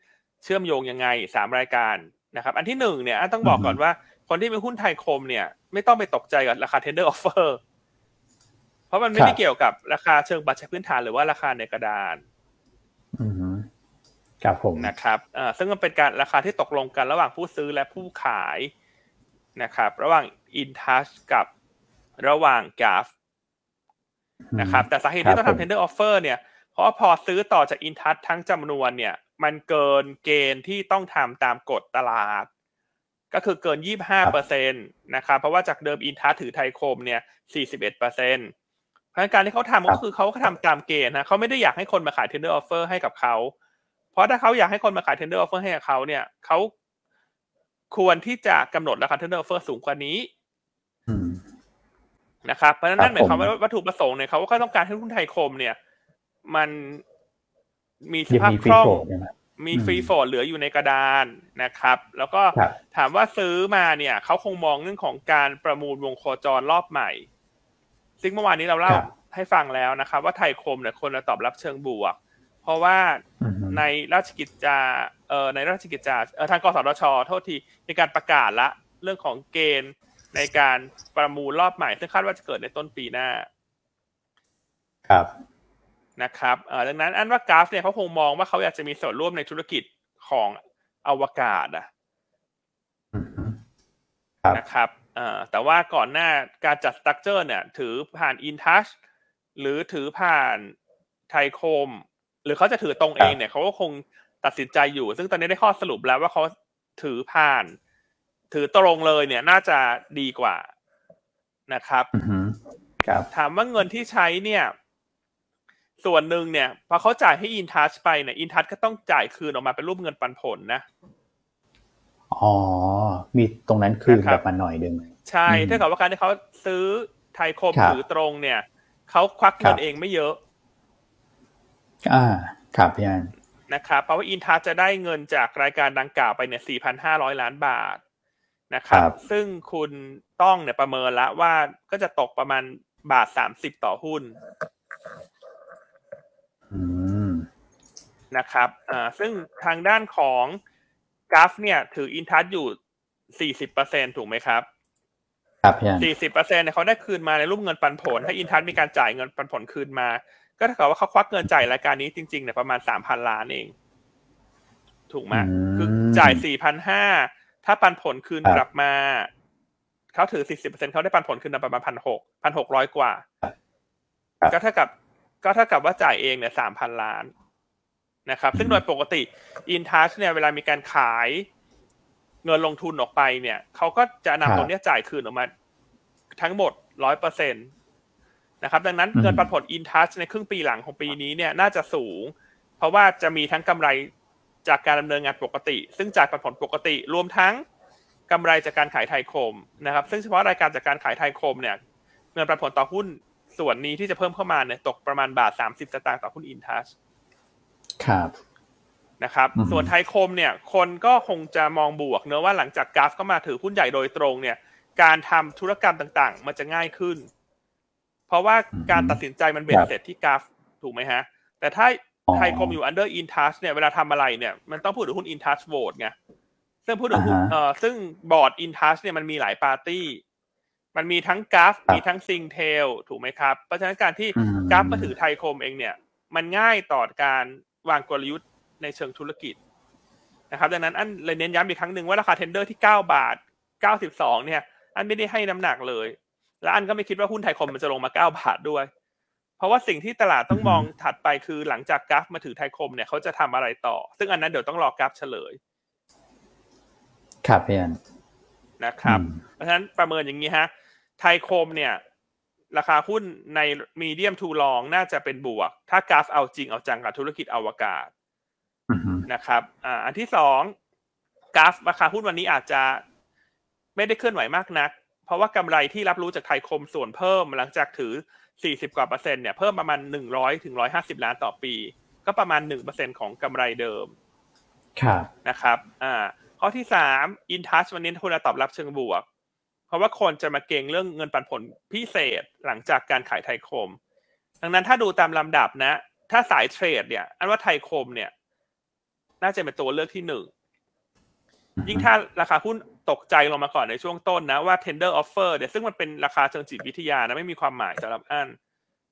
เชื่อมโยงยังไงสามรายการนะครับอันที่หนึ่งเนี่ยต้องบอกก่อนว่าคนที่เป็นหุ้นไทยคมเนี่ยไม่ต้องไปตกใจกับราคา tender offer เพราะมันไม่ได้เกี่ยวกับราคาเชิงปัจจัยพื้นฐานหรือว่าราคาในกระดานอือฮึครับผมนะครับเอ่อซึ่งมันเป็นการราคาที่ตกลงกันระหว่างผู้ซื้อและผู้ขายนะครับระหว่าง InTouch กับระหว่าง จี เอ เอฟ นะครับแต่สาเหตุที่ต้องทำ tender offer เนี่ยเพราะพอซื้อต่อจาก InTouch ทั้งจำนวนเนี่ยมันเกินเกณฑ์ที่ต้องทำตามกฎตลาดก็คือเกิน ยี่สิบห้าเปอร์เซ็นต์ นะครับเพราะว่าจากเดิม InTouch ถือไทยคมเนี่ย สี่สิบเอ็ดเปอร์เซ็นต์ เพราะการที่เขาทำก็คือเขาก็ทำตามเกณฑ์นะเขาไม่ได้อยากให้คนมาขาย tender offer ให้กับเขาเพราะถ้าเขาอยากให้คนมาขาย tender offer ให้กับเขาเนี่ยเขาควรที่จะกำหนดราคา tender offer สูงกว่านี้นะครับเพราะฉะนั้นนั่นหมายความว่าวัตถุประสงค์เนี่ยเขาก็ต้องการให้หุ้นไทยคมเนี่ยมันมีสภาพคล่องมีฟรีโฟลเหลืออยู่ในกระดานนะครับแล้วก็ถามว่าซื้อมาเนี่ยเขาคงมองเรื่องของการประมูลวงโคจรรอบใหม่ซึ่งเมื่อวานนี้เราเล่าให้ฟังแล้วนะครับว่าไทยคมเนี่ยคนตอบรับเชิงบวกเพราะว่าในราชกิจจาเอ่อในราชกิจจาเอ่อทางกสทช.โทษทีในการประกาศละเรื่องของเกณฑ์ในการประมูลรอบใหม่ซึ่งคาดว่าจะเกิดในต้นปีหน้าครับนะครับเอ่อดังนั้นอันว่ากราฟเนี่ยเขาคงมองว่าเขาอยากจะมีส่วนร่วมในธุรกิจของอวกาศอ่ะนะครับเอ่อแต่ว่าก่อนหน้าการจัดสตรัคเจอร์เนี่ยถือผ่าน InTouch หรือถือผ่านไทยคมหรือเขาจะถือตรงเองเนี่ยเขาก็คงตัดสินใจอยู่ซึ่งตอนนี้ได้ข้อสรุปแล้วว่าเขาถือผ่านถือตรงเลยเนี่ยน่าจะดีกว่านะครับครับถามว่าเงินที่ใช้เนี่ยส่วนหนึ่งเนี่ยพอเขาจ่ายให้ InTouch ไปเนี่ย InTouch ก็ต้องจ่ายคืนออกมาเป็นรูปเงินปันผลนะอ๋อมีตรงนั้นคืนกลับมาหน่อยนึงใช่ถ้าเกิดว่าการที่เขาซื้อไทยคมถือตรงเนี่ยเขาควักเงินเองไม่เยอะอ่าครับพี่อันนะครับเพราะว่า InTouch จะได้เงินจากรายการดังกล่าวไปเนี่ย สี่พันห้าร้อยล้านบาทนะครับซึ่งคุณต้องเนี่ยประเมินละว่าก็จะตกประมาณบาทสามสิบต่อหุ้นนะครับอ่าซึ่งทางด้านของกราฟเนี่ยถือ InTouch อยู่ สี่สิบเปอร์เซ็นต์ ถูกไหมครับครับพี่ สี่สิบเปอร์เซ็นต์ เนี่ยเขาได้คืนมาในรูปเงินปันผลถ้า InTouch มีการจ่ายเงินปันผลคืนมาก็ถ้าเกิดว่าเขาควักเงินจ่ายรายการนี้จริงๆเนี่ยประมาณ สามพันล้านเองถูกมั้ยคือจ่าย สี่พันห้าร้อย ถ้าปันผลคืนกลับมาเขาถือ สี่สิบเปอร์เซ็นต์ เขาได้ปันผลคืนมาประมาณ หนึ่งพันหกร้อย กว่าก็เท่ากับก็เท่ากับว่าจ่ายเองเนี่ย สามพันล้านนะครับซึ่งโดยปกติ InTouch เนี่ยเวลามีการขายเงินลงทุนออกไปเนี่ยเขาก็จะนำตรงนี้จ่ายคืนออกมาทั้งหมด ร้อยเปอร์เซ็นต์ นะครับดังนั้นเงินปันผล InTouch ในครึ่งปีหลังของปีนี้เนี่ยน่าจะสูงเพราะว่าจะมีทั้งกำไรจากการดำเนินงานปกติซึ่งจ่ายปันผลปกติรวมทั้งกำไรจากการขายไทยคมนะครับซึ่งเฉพาะรายการจากการขายไทยคมเนี่ยเงินปันผลต่อหุ้นส่วนนี้ที่จะเพิ่มเข้ามาเนี่ยตกประมาณบาทสามสิบสตางค์ต่อหุ้น InTouchครับนะครับส่วนไทยคมเนี่ยคนก็คงจะมองบวกเนอะว่าหลังจากกราฟก็มาถือหุ้นใหญ่โดยตรงเนี่ยการทำธุรกรรมต่างๆมันจะง่ายขึ้นเพราะว่าการตัดสินใจมันเบ็ดเสร็จที่กราฟถูกไหมฮะแต่ถ้าไทยคมอยู่ under InTouch เนี่ยเวลาทำอะไรเนี่ยมันต้องพูดถึงหุ้น InTouch Vote ไงซึ่งพูดถึงเอ่อซึ่งบอร์ด InTouch เนี่ยมันมีหลายปาร์ตี้มันมีทั้งกราฟมีทั้งซิงเทลถูกไหมครับเพราะฉะนั้นการที่กราฟมาถือไทยคมเองเนี่ยมันง่ายต่อการวางกลยุทธ์ในเชิงธุรกิจนะครับดังนั้นอันเลยเน้นย้ำอีกครั้งหนึ่งว่าราคาเทนเดอร์ที่เก้าบาทเก้าสิบสองเนี่ยอันไม่ได้ให้น้ำหนักเลยและอันก็ไม่คิดว่าหุ้นไทยคมมันจะลงมาเก้าบาทด้วยเพราะว่าสิ่งที่ตลาดต้องมองถัดไปคือหลังจากกราฟมาถือไทยคมเนี่ยเขาจะทำอะไรต่อซึ่งอันนั้นเดี๋ยวต้องรอกราฟเฉลยครับพี่อันนะครับเพราะฉะนั้นประเมินอย่างนี้ฮะไทยคมเนี่ยราคาหุ้นใน medium to long น่าจะเป็นบวกถ้ากราฟเอาจริงเอาจังกับธุรกิจอวกาศนะครับอ่าอันที่สองกราฟราคาหุ้นวันนี้อาจจะไม่ได้เคลื่อนไหวมากนักเพราะว่ากำไรที่รับรู้จากไทยคมส่วนเพิ่มหลังจากถือสี่สิบกว่าเปอร์เซ็นต์เนี่ยเพิ่มประมาณหนึ่งร้อยถึงหนึ่งร้อยห้าสิบล้านต่อปีก็ประมาณ หนึ่งเปอร์เซ็นต์ ของกำไรเดิม นะครับอ่าข้อที่สาม InTouch วันนี้หุ้นตอบรับเชิงบวกเพราะว่าคนจะมาเก็งเรื่องเงินปันผลพิเศษหลังจากการขายไทยคมดังนั้นถ้าดูตามลำดับนะถ้าสายเทรดเนี่ยอันว่าไทยคมเนี่ยน่าจะเป็นตัวเลือกที่หนึ่งยิ่งถ้าราคาหุ้นตกใจลงมาก่อนในช่วงต้นนะว่า tender offer เนี่ยซึ่งมันเป็นราคาเชิงจิตวิทยานะไม่มีความหมายสำหรับอัน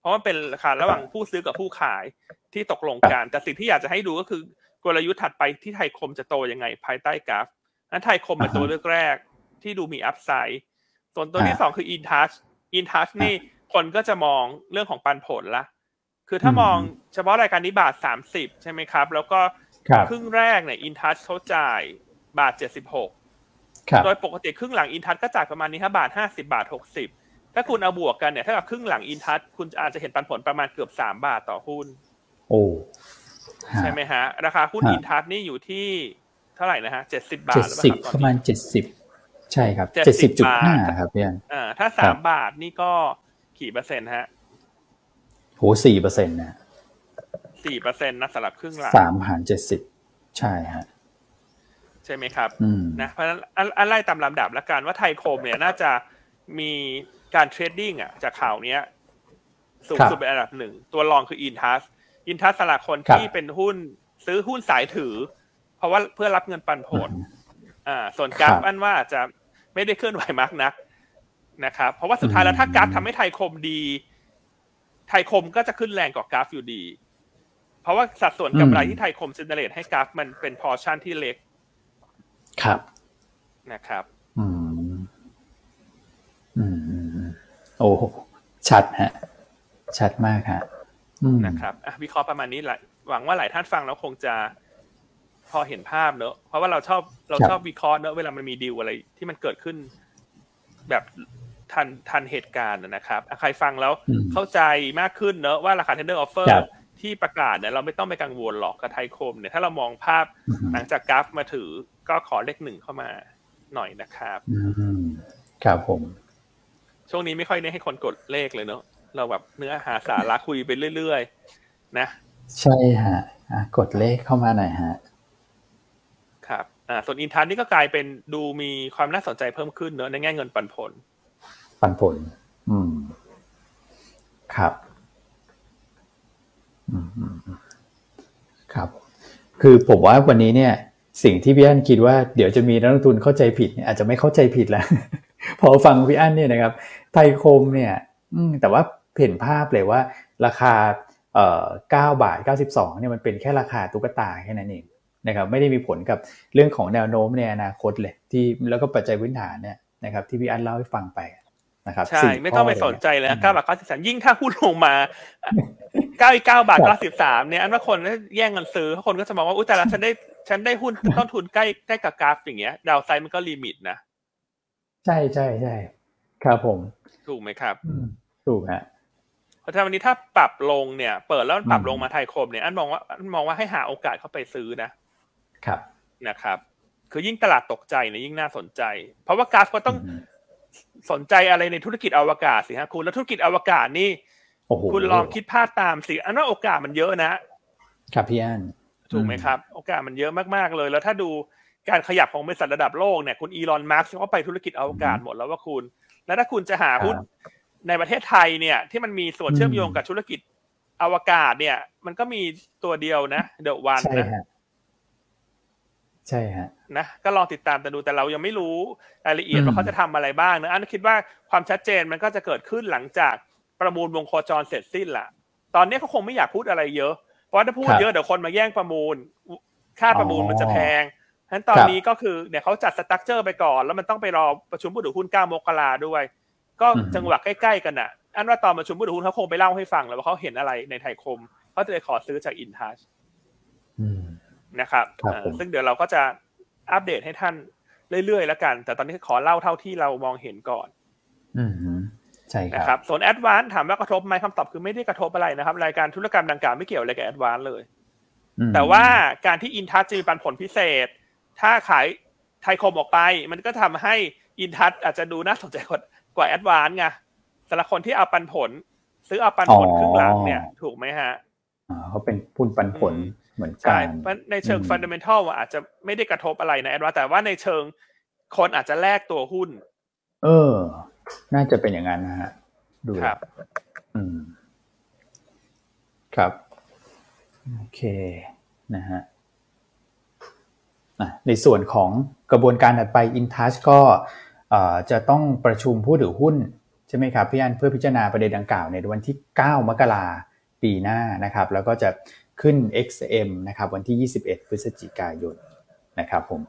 เพราะมันเป็นราคาระหว่างผู้ซื้อกับผู้ขายที่ตกลงกันแต่สิ่งที่อยากจะให้ดูก็คือกลยุทธ์ถัดไปที่ไทยคมจะโตยังไงภายใต้กราฟนั้นไทยคมเป็นตัวเลือกแรกที่ดูมีอัพไซด์ส่วนตัวที่สองคือ InTouch InTouch นี่คนก็จะมองเรื่องของปันผลละคือถ้ามองเฉพาะรายการนี้บาทสามสิบใช่ไหมครับแล้วก็ครึ่งแรกเนี่ย InTouch เขาจ่ายบาทเจ็ดสิบหกโดยปกติครึ่งหลัง InTouch ก็จ่ายประมาณนี้ครับบาทห้าสิบบาทหกสิบถ้าคุณเอาบวกกันเนี่ยถ้ากับครึ่งหลัง InTouch คุณอาจจะเห็นปันผลประมาณเกือบสามบาทต่อหุ้นโอ้ใช่ไหมฮะราคาหุ้น InTouch นี่อยู่ที่เท่าไหร่นะฮะเจ็ดสิบบาทหรือเปล่าครับตอนนี้ประมาณเจ็ดสิบใช่ครับ เจ็ดสิบจุดห้า ครับพี่อันอ่าถ้าสามบาทนี่ก็กี่เปอร์เซ็นต์ฮะโห สี่เปอร์เซ็นต์ นะ สี่เปอร์เซ็นต์ นะสำหรับครึ่งหลังสามหารเจ็ดสิบใช่ฮะใช่ไหมครับนะเพราะฉะนั้นอันไล่ตามลำดับละกันว่าไทยคมเนี่ยน่าจะมีการเทรดดิ้งอ่ะจากข่าวเนี้ยสูงสุดเป็นอันดับหนึ่งตัวรองคือ InTouch InTouch สำหรับคนที่เป็นหุ้นซื้อหุ้นสายถือเพราะว่าเพื่อรับเงินปันผลอ่าส่วนกราฟอันว่าอาจจะไม่ได้เคลื่อนไหวมากนักนะครับเพราะว่าสุดท้ายแล้วถ้ากราฟทำให้ไทยคมดีไทยคมก็จะขึ้นแรงกว่ากราฟอยู่ดีเพราะว่าสัดส่วนกำไรที่ไทยคมเจเนเรตให้กราฟมันเป็นพอร์ชั่นที่เล็กครับนะครับอืมอืมโอ้ชัดฮะชัดมากฮะนะครับอ่ะวิเคราะห์ประมาณนี้แหละหวังว่าหลายท่านฟังแล้วคงจะพอเห็นภาพเนอะเพราะว่าเราชอบเราชอบวิเคราะห์เนอะเวลามันมีดีลอะไรที่มันเกิดขึ้นแบบทันทันเหตุการณ์นะครับใครฟังแล้วเข้าใจมากขึ้นเนอะว่าราคา tender offer ที่ประกาศเนี่ยเราไม่ต้องไปกังวลหรอกกับไทยคมเนี่ยถ้าเรามองภาพหลังจากกราฟมาถือก็ขอเลขหนึ่งเข้ามาหน่อยนะครับครับผมช่วงนี้ไม่ค่อยได้ให้คนกดเลขเลยเนอะเราแบบเนื้อหาสาระคุยไปเรื่อยๆนะใช่ฮะกดเลขเข้ามาหน่อยฮะครับอ่าส่วนอินทัชนี่ก็กลายเป็นดูมีความน่าสนใจเพิ่มขึ้นเนอะในแง่เงินปันผลปันผลอืมครับอืมครับคือผมว่าวันนี้เนี่ยสิ่งที่พี่อั้นคิดว่าเดี๋ยวจะมีนักลงทุนเข้าใจผิดอาจจะไม่เข้าใจผิดแล้ว พอฟังพี่อั้นเนี่ยนะครับไทยคมเนี่ยแต่ว่าเห็นภาพเลยว่าราคาเอ่อเก้าบาทเก้าสิบสองเนี่ยมันเป็นแค่ราคาตุ๊กตาแค่นั้นเองนะครับไม่ได้มีผลกับเรื่องของแนวโน้มในอนาคตเลยที่แล้วก็ปัจจัยพื้นฐานเนี่ยนะครับที่พี่อั้นเล่าให้ฟังไปนะครับใช่ไม่ต้องไปสนใจเลยเก้าบาทเก้าสิบสามยิ่งถ้าหุ้นลงมาเก้าอีกเก้าบาทเก้าสิบสามเนี่ยอันว่าคนก็แย่งกันซื้อคนก็จะมองว่าอุ้ยแต่ละฉันได้ฉันได้หุ้นต้นทุนใกล้ใกล้กับกราฟอย่างเงี้ยดาวไซด์มันก็ลิมิตนะใช่ใช่ใช่ครับผมถูกไหมครับถูกฮะเพราะถ้าวันนี้ถ้าปรับลงเนี่ยเปิดแล้วปรับลงมาไทยคมเนี่ยอันมองว่าอันมองว่าให้หาโอกาสเข้าไปซื้อนะครับนะครับคือยิ่งตลาดตกใจเนี่ยยิ่งน่าสนใจเพราะว่ากราฟก็ต้องสนใจอะไรในธุรกิจอวกาศสิฮะคุณแล้วธุรกิจอวกาศนี่คุณลองคิดภาพตามสิอันว่าโอกาสมันเยอะนะครับพี่อั้นถูกไหมครับโอกาสมันเยอะมากๆเลยแล้วถ้าดูการขยับของบริษัทระดับโลกเนี่ยคุณอีลอนมัสก์เขาไปธุรกิจอวกาศหมดแล้วว่าคุณแล้วถ้าคุณจะหาหุ้นในประเทศไทยเนี่ยที่มันมีส่วนเชื่อมโยงกับธุรกิจอวกาศเนี่ยมันก็มีตัวเดียวนะเดอะวันนะใช่ฮะนะก็ลองติดตามแต่ดูแต่เรายังไม่รู้รายละเอียดว่าเขาจะทำอะไรบ้างนะอันคิดว่าความชัดเจนมันก็จะเกิดขึ้นหลังจากประมูลวงโคจรเสร็จสิ้นละตอนนี้เขาคงไม่อยากพูดอะไรเยอะเพราะถ้าพูดเยอะเดี๋ยวคนมาแย่งประมูลค่าประมูลมันจะแพงฉะนั้นตอนนี้ก็คือเดี๋ยวเขาจัดสตรัคเจอร์ไปก่อนแล้วมันต้องไปรอประชุมผู้ถือหุ้นเก้ามกราด้วยก็จังหวะใกล้ๆกันน่ะอันว่าตอนประชุมผู้ถือหุ้นเขาคงไปเล่าให้ฟังแล้วว่าเขาเห็นอะไรในไทยคมเขาจะไปขอซื้อจาก InTouchนะครับซึ่งเดี๋ยวเราก็จะอัปเดตให้ท่านเรื่อยๆแล้วกันแต่ตอนนี้ขอเล่าเท่าที่เรามองเห็นก่อนใช่ครับส่วน Advance ถามว่ากระทบไหมคำตอบคือไม่ได้กระทบอะไรนะครับรายการธุรกรรมดังกล่าวไม่เกี่ยวอะไรกับ Advance เลยแต่ว่าการที่ InTouch จะมีปันผลพิเศษถ้าขายไทยคมออกไปมันก็ทำให้ InTouch อาจจะดูน่าสนใจกว่า Advance ไงสำหรับคนที่เอาปันผลซื้อเอาปันผลครึ่งหลังเนี่ยถูกไหมฮะเขาเป็นหุ้นปันผล เหมือนกันเพราะในเชิง fundamental อ่ะอาจจะไม่ได้กระทบอะไรนะแอดว่าแต่ว่าในเชิงคนอาจจะแลกตัวหุ้นเออน่าจะเป็นอย่างนั้นนะฮะดูครับอืมครับโอเคนะฮะในส่วนของกระบวนการถัดไป InTouch ก็จะต้องประชุมผู้ถือหุ้นใช่ไหมครับพี่อันเพื่อพิจารณาประเด็นดังกล่าวในวันที่เก้ามกราคมปีหน้านะครับแล้วก็จะขึ้น เอ็กซ์ เอ็ม นะครับวันที่ยี่สิบเอ็ดพฤศจิกายนนะครับผม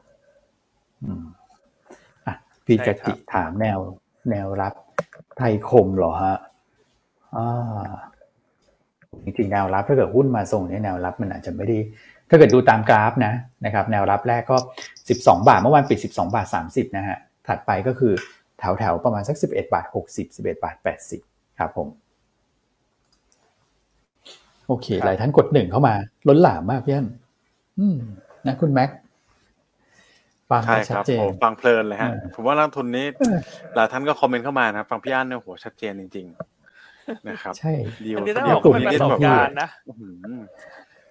อ่ะพี่กติถามแนวแนวรับไทยคมเหรอฮะอ่าจริงๆแนวรับถ้าเกิดหุ้นมาส่งเนี่ยแนวรับมันอาจจะไม่ได้ถ้าเกิดดูตามกราฟนะนะครับแนวรับแรกก็สิบสองบาทเมื่อวานปิดสิบสองบาทสามสิบนะฮะถัดไปก็คือแถวๆประมาณสักสิบเอ็ดบาทหกสิบ สิบเอ็ดบาทแปดสิบครับผมโอเคหลายท่านกดหนึ่งเข้ามาล้นหลามมากพี่อั้นอืมนะคุณแม็กฟังชัดเจนฟังเพลินเลยฮะผมว่านักทุนนี้หลายท่านก็คอมเมนต์เข้ามานะฟังพี่อั้นเนี่ยโหชัดเจนจริงๆนะครับใช่ดีอันนี้ต้องบอกเป็นประสบการณ์นะ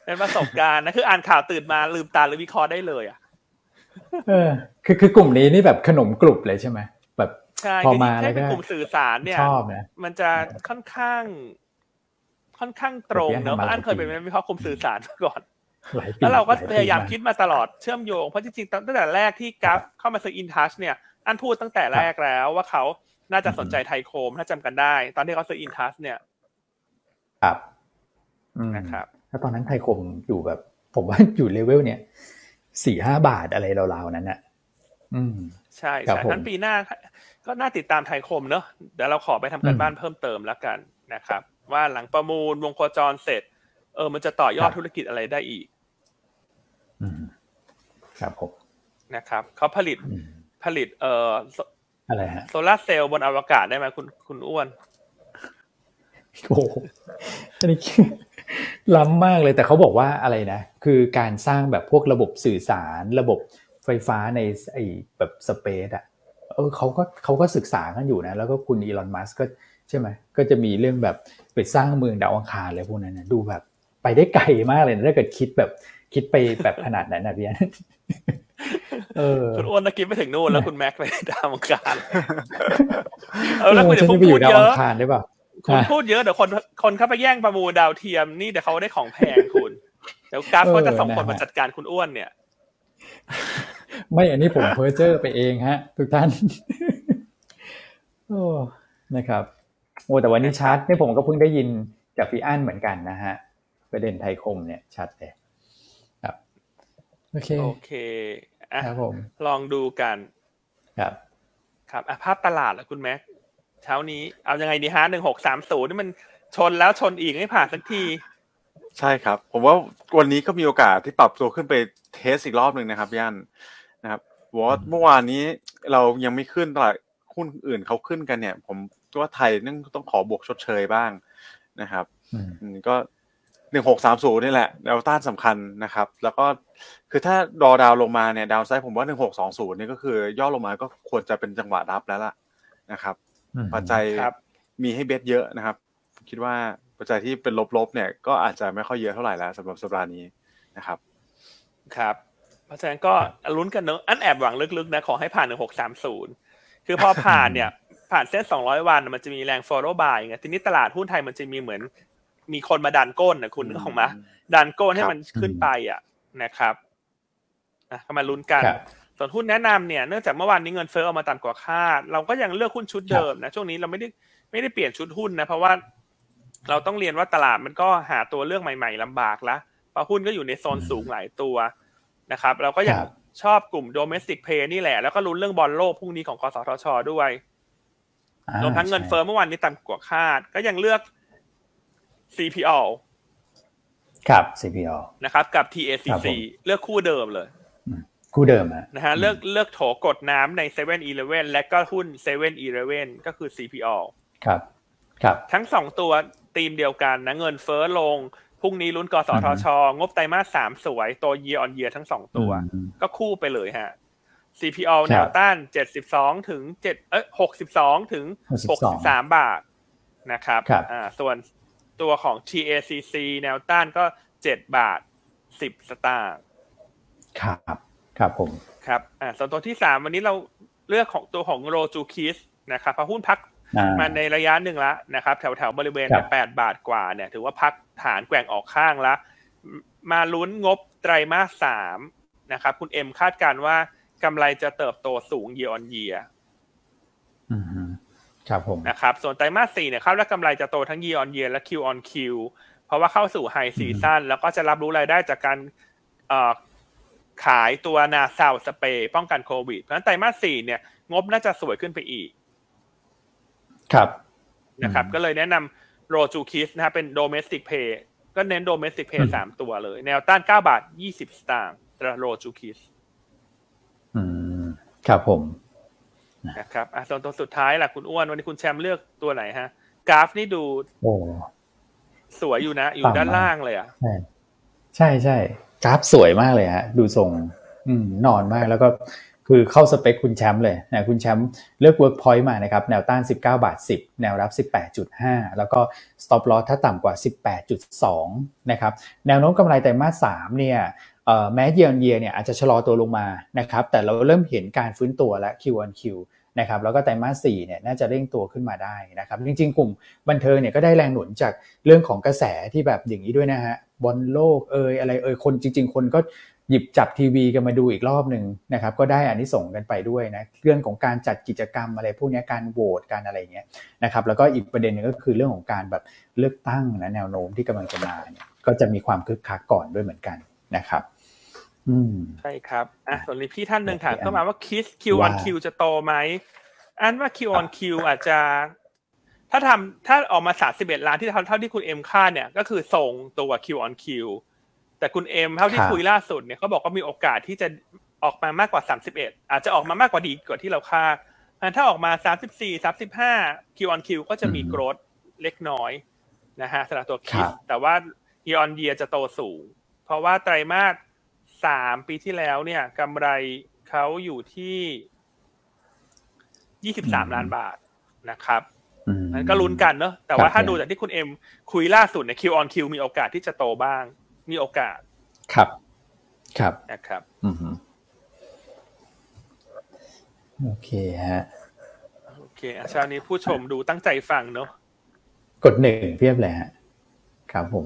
เป็นประสบการณ์นะคืออ่านข่าวตื่นมาลืมตาหรือวิเคราะห์ได้เลยอ่ะเออคือคือกลุ่มนี้นี่แบบขนมกลุ่มเลยใช่มั้ยแบบพอมาแล้วก็กลุ่มสื่อสารเนี่ยมันจะค่อนข้างค่อนข้างตรงเนอะอันเคยเป็นวิเคราะห์กลุ่มสื่อสารมาก่อนแล้วเราก็พยายามคิดมาตลอดเชื่อมโยงเพราะจริงๆตั้งแต่แรกที่กราฟเข้ามาซื้อ InTouch เนี่ยอันพูดตั้งแต่แรกแล้วว่าเขาน่าจะสนใจไทยคมถ้าจำกันได้ตอนที่เขาซื้อ InTouch เนี่ยครับนะครับถ้าตอนนั้นไทยคมอยู่แบบผมว่าอยู่เลเวลเนี่ย สี่ห้า บาทอะไรราวๆนั้นน่ะอืมใช่ๆงั้นปีหน้าก็น่าติดตามไทยคมเนอะเดี๋ยวเราขอไปทำการบ้านเพิ่มเติมแล้วกันนะครับว่าหลังประมูลวงโคจรเสร็จเออมันจะต่อยอดธุรกิจอะไรได้อีกอืมครับผมนะครับเขาผลิตผลิตเอ่ออะไรฮะโซล่าเซลล์บนอวกาศได้ไหมคุณคุณอ้วนโอ้อันนี้ล้ำมากเลยแต่เขาบอกว่าอะไรนะคือการสร้างแบบพวกระบบสื่อสารระบบไฟฟ้าในไอ้แบบสเปซอ่ะเออเขาก็เขาก็ศึกษากันอยู่นะแล้วก็คุณอีลอนมัสก์ก็ใช่ไหมก็จะมีเรื่องแบบไปสร้างเมืองดาวอังคารอะไรพวกนั้นนะดูแบบไปได้ไกลมากเลยนะถ้าเกิดคิดแบบคิดไปแบบขนาดนั้นนะพี่อันเออคุณอ้วนตะกี้ไปถึงนู่นแล้วคุณแม็กไปดาวอังคารเออแล้วคุณจะพูดเยอะคุณพูดเยอะเดี๋ยวคนคนเข้าไปแย่งประมูลดาวเทียมนี่เดี๋ยวเขาได้ของแพงคุณเดี๋ยวกราฟก็จะส่งคนมาจัดการคุณอ้วนเนี่ยไม่อันนี้ผมเพ้อเจ้อไปเองฮะทุกท่านโอ้นะครับโอ้แต่วันนี้ชัดนี่ผมก็เพิ่งได้ยินจากพี่อั้นเหมือนกันนะฮะประเด็นไทยคมเนี่ยชัดเลยครับโอเคโอเคอ่ะครับผมลองดูกันครับครับอ่ะภาพตลาดเหรอคุณแม็กเช้านี้เอายังไงดีฮะหนึ่งหกสามศูนย์นี่มันชนแล้วชนอีกไม่ผ่านสักทีใช่ครับผมว่าวันนี้ก็มีโอกาสที่ปรับตัวขึ้นไปเทสอีกรอบนึงนะครับย่านนะครับวอทเมื่อวานนี้เรายังไม่ขึ้นตลาดหุ้นอื่นเขาขึ้นกันเนี่ยผมว่าไทยนึงต้องขอบวกชดเชยบ้างนะครับก็หนึ่งหกสามศูนย์นี่แหละแนวต้านสำคัญนะครับแล้วก็คือถ้ารอดาวลงมาเนี่ยดาวไซด์ผมว่าหนึ่งหกสองศูนย์นี่ก็คือย่อลงมาก็ควรจะเป็นจังหวะรับแล้วล่ะนะครับปัจจัยมีให้เบ็ดเยอะนะครับคิดว่าปัจจัยที่เป็นลบๆเนี่ยก็อาจจะไม่ค่อยเยอะเท่าไหร่แล้วสำหรับสัปดาห์นี้นะครับครับเพราะฉะนั้นก็ลุ้นกันเนอะอันแอบหวังลึกๆนะขอให้ผ่านหนึ่งหกสามศูนย์คือพอผ่านเนี่ยผ่านเส้นสองร้อยวันมันจะมีแรง follow buy ไงทีนี้ตลาดหุ้นไทยมันจะมีเหมือนมีคนมาดันก้นนะคุณนึกออกมั้ยดันก้นให้มันขึ้นไปอ่ะนะครับอ่ะก็มาลุ้นกันส่วนหุ้นแนะนำเนี่ยเนื่องจากเมื่อวานนี้เงินเฟ้อออกมาต่ำกว่าคาดเราก็ยังเลือกหุ้นชุดเดิมนะช่วงนี้เราไม่ได้ไม่ได้เปลี่ยนชุดหุ้นนะเพราะว่าเราต้องเรียนว่าตลาดมันก็หาตัวเลือกใหม่ๆลำบากละเพราะหุ้นก็อยู่ในโซนสูงหลายตัวนะครับเราก็ยังชอบกลุ่ม domestic play นี่แหละแล้วก็ลุ้นเรื่องบอลโลกพรุ่งนี้ของกสทช.ด้วยรวมทั้งเงินเฟ้อเมื่อวานนี้ต่ำกว่าคาดก็ยังเลือก ซี พี โอ ครับ ซี พี โอ นะครับกับ ที เอ ซี ซี เลือกคู่เดิมเลยคู่เดิมฮะนะฮะเลือกเลือกโถกดน้ำใน เซเว่นอีเลฟเว่น และก็หุ้น เซเว่นอีเลฟเว่น ก็คือ ซี พี โอ ครับครับทั้งสองตัวธีมเดียวกันนะเงินเฟ้อลงพรุ่งนี้ลุ้นกสทช.งบไตรมาสสามสวยตัว year on year ทั้งสองตัวก็คู่ไปเลยฮะซี พี โอ แนวต้านเจ็ดสิบสองถึงเจ็ดเอ้ยหกสิบสองถึงหกสิบสามบาทนะครับอ่าส่วนตัวของ ที เอ ซี ซี แนวต้านก็เจ็ดบาท สิบสตาร์ครับครับผมครับอ่าส่วนตัวที่สามวันนี้เราเลือกของตัวของโรจูคิสนะครับพอหุ้นพักมาในระยะหนึ่งละนะครับแถวๆบริเวณแปดบาทกว่าเนี่ยถือว่าพักฐานแกว่งออกข้างละมาลุ้นงบไตรมาสสามนะครับคุณเอ็มคาดการณ์ว่ากำไรจะเติบโตสูง year on year อืมครับผมนะครับส่วนไตรมาสสี่เนี่ยคาดว่ากำไรจะโตทั้ง year on year และ Q on Q เพราะว่าเข้าสู่ high season แล้วก็จะรับรู้รายได้จากการเอ่อขายตัวนาซาวสเปรย์ป้องกันโควิดเพราะฉะนั้นไตรมาสสี่เนี่ยงบน่าจะสวยขึ้นไปอีกครับนะครับก็เลยแนะนำโรจูคิสนะฮะเป็นโดเมสติกเพย์ก็เน้นโดเมสติกเพย์สามตัวเลยแนวต้านเก้าบาทยี่สิบสตางค์ตราโรจูคิสอืมครับผมนะครับอ่ะตัวสุดท้ายล่ะคุณอ้วนวันนี้คุณแชมป์เลือกตัวไหนฮะกราฟนี่ดูโอ้สวยอยู่นะอยู่ด้านล่างเลยอ่ะใช่ใช่กราฟสวยมากเลยฮะดูทรงอืมนอนมากแล้วก็คือเข้าสเปคคุณแชมป์เลยนะคุณแชมป์เลือก work point มานะครับแนวต้าน สิบเก้าจุดสิบ แนวรับ สิบแปดจุดห้า แล้วก็ stop loss ถ้าต่ำกว่า สิบแปดจุดสอง นะครับแนวโน้มกำไรไตรมาสสามเนี่ยเอ่อแม้ year on year เนี่ยอาจจะชะลอตัวลงมานะครับแต่เราเริ่มเห็นการฟื้นตัวและ Q on Q นะครับแล้วก็ไตรมาสสี่เนี่ยน่าจะเร่งตัวขึ้นมาได้นะครับจริงๆกลุ่มบันเทิงเนี่ยก็ได้แรงหนุนจากเรื่องของกระแสที่แบบอย่างนี้ด้วยนะฮะบอลโลกเอยอะไรเอยคนจริงๆคนก็หยิบจับทีวีกันมาดูอีกรอบหนึ่งนะครับก็ได้อานิสงส์กันไปด้วยนะเรื่องของการจัดกิจกรรมอะไรพวกนี้การโหวตการอะไรเงี้ยนะครับแล้วก็อีกประเด็นนึงก็คือเรื่องของการแบบเลือกตั้งนะแนวโน้มที่กำลังจะมาเนี่ยก็จะมีความคึกคักก่อนด้วยเหมือนกันนะครับอืมใช่ครับอ่ะส่วนพี่ท่านนึงถามเข้ามาว่า คิส Q on Q จะโตไหมอันว่า Q on Q อาจจะถ้าทำถ้าออกมาสามสิบเอ็ดล้านที่เท่าที่คุณเอ็มคาดเนี่ยก็คือส่งตัว Q on Qแต่คุณเอ็มเท่าที่คุยล่าสุดเนี่ยเขาบอกว่ามีโอกาสที่จะออกมามากกว่าสามสิบเอ็ดอาจจะออกมามากกว่าดีกว่าที่เราคาดถ้าออกมาสามสิบสี่ สามสิบห้า Q on Q ก็จะมี growth เล็กน้อยนะฮะสำหรับตัว คิส แต่ว่า year on year จะโตสูงเพราะว่าไตรมาสสามปีที่แล้วเนี่ยกำไรเขาอยู่ที่ยี่สิบสามล้านบาทนะครับนั้นก็ลุ้นกันเนาะแต่ว่าถ้าดูจากที่คุณเอ็มคุยล่าสุดเนี่ย Q on Q มีโอกาสที่จะโตบ้างมีโอกาสครับครับนะครับอือฮึโอเคฮะโอเคอ่ะเช้านี้ผู้ชมดูตั้งใจฟังเนาะกดหนึ่งเพียบเลยฮะครับผม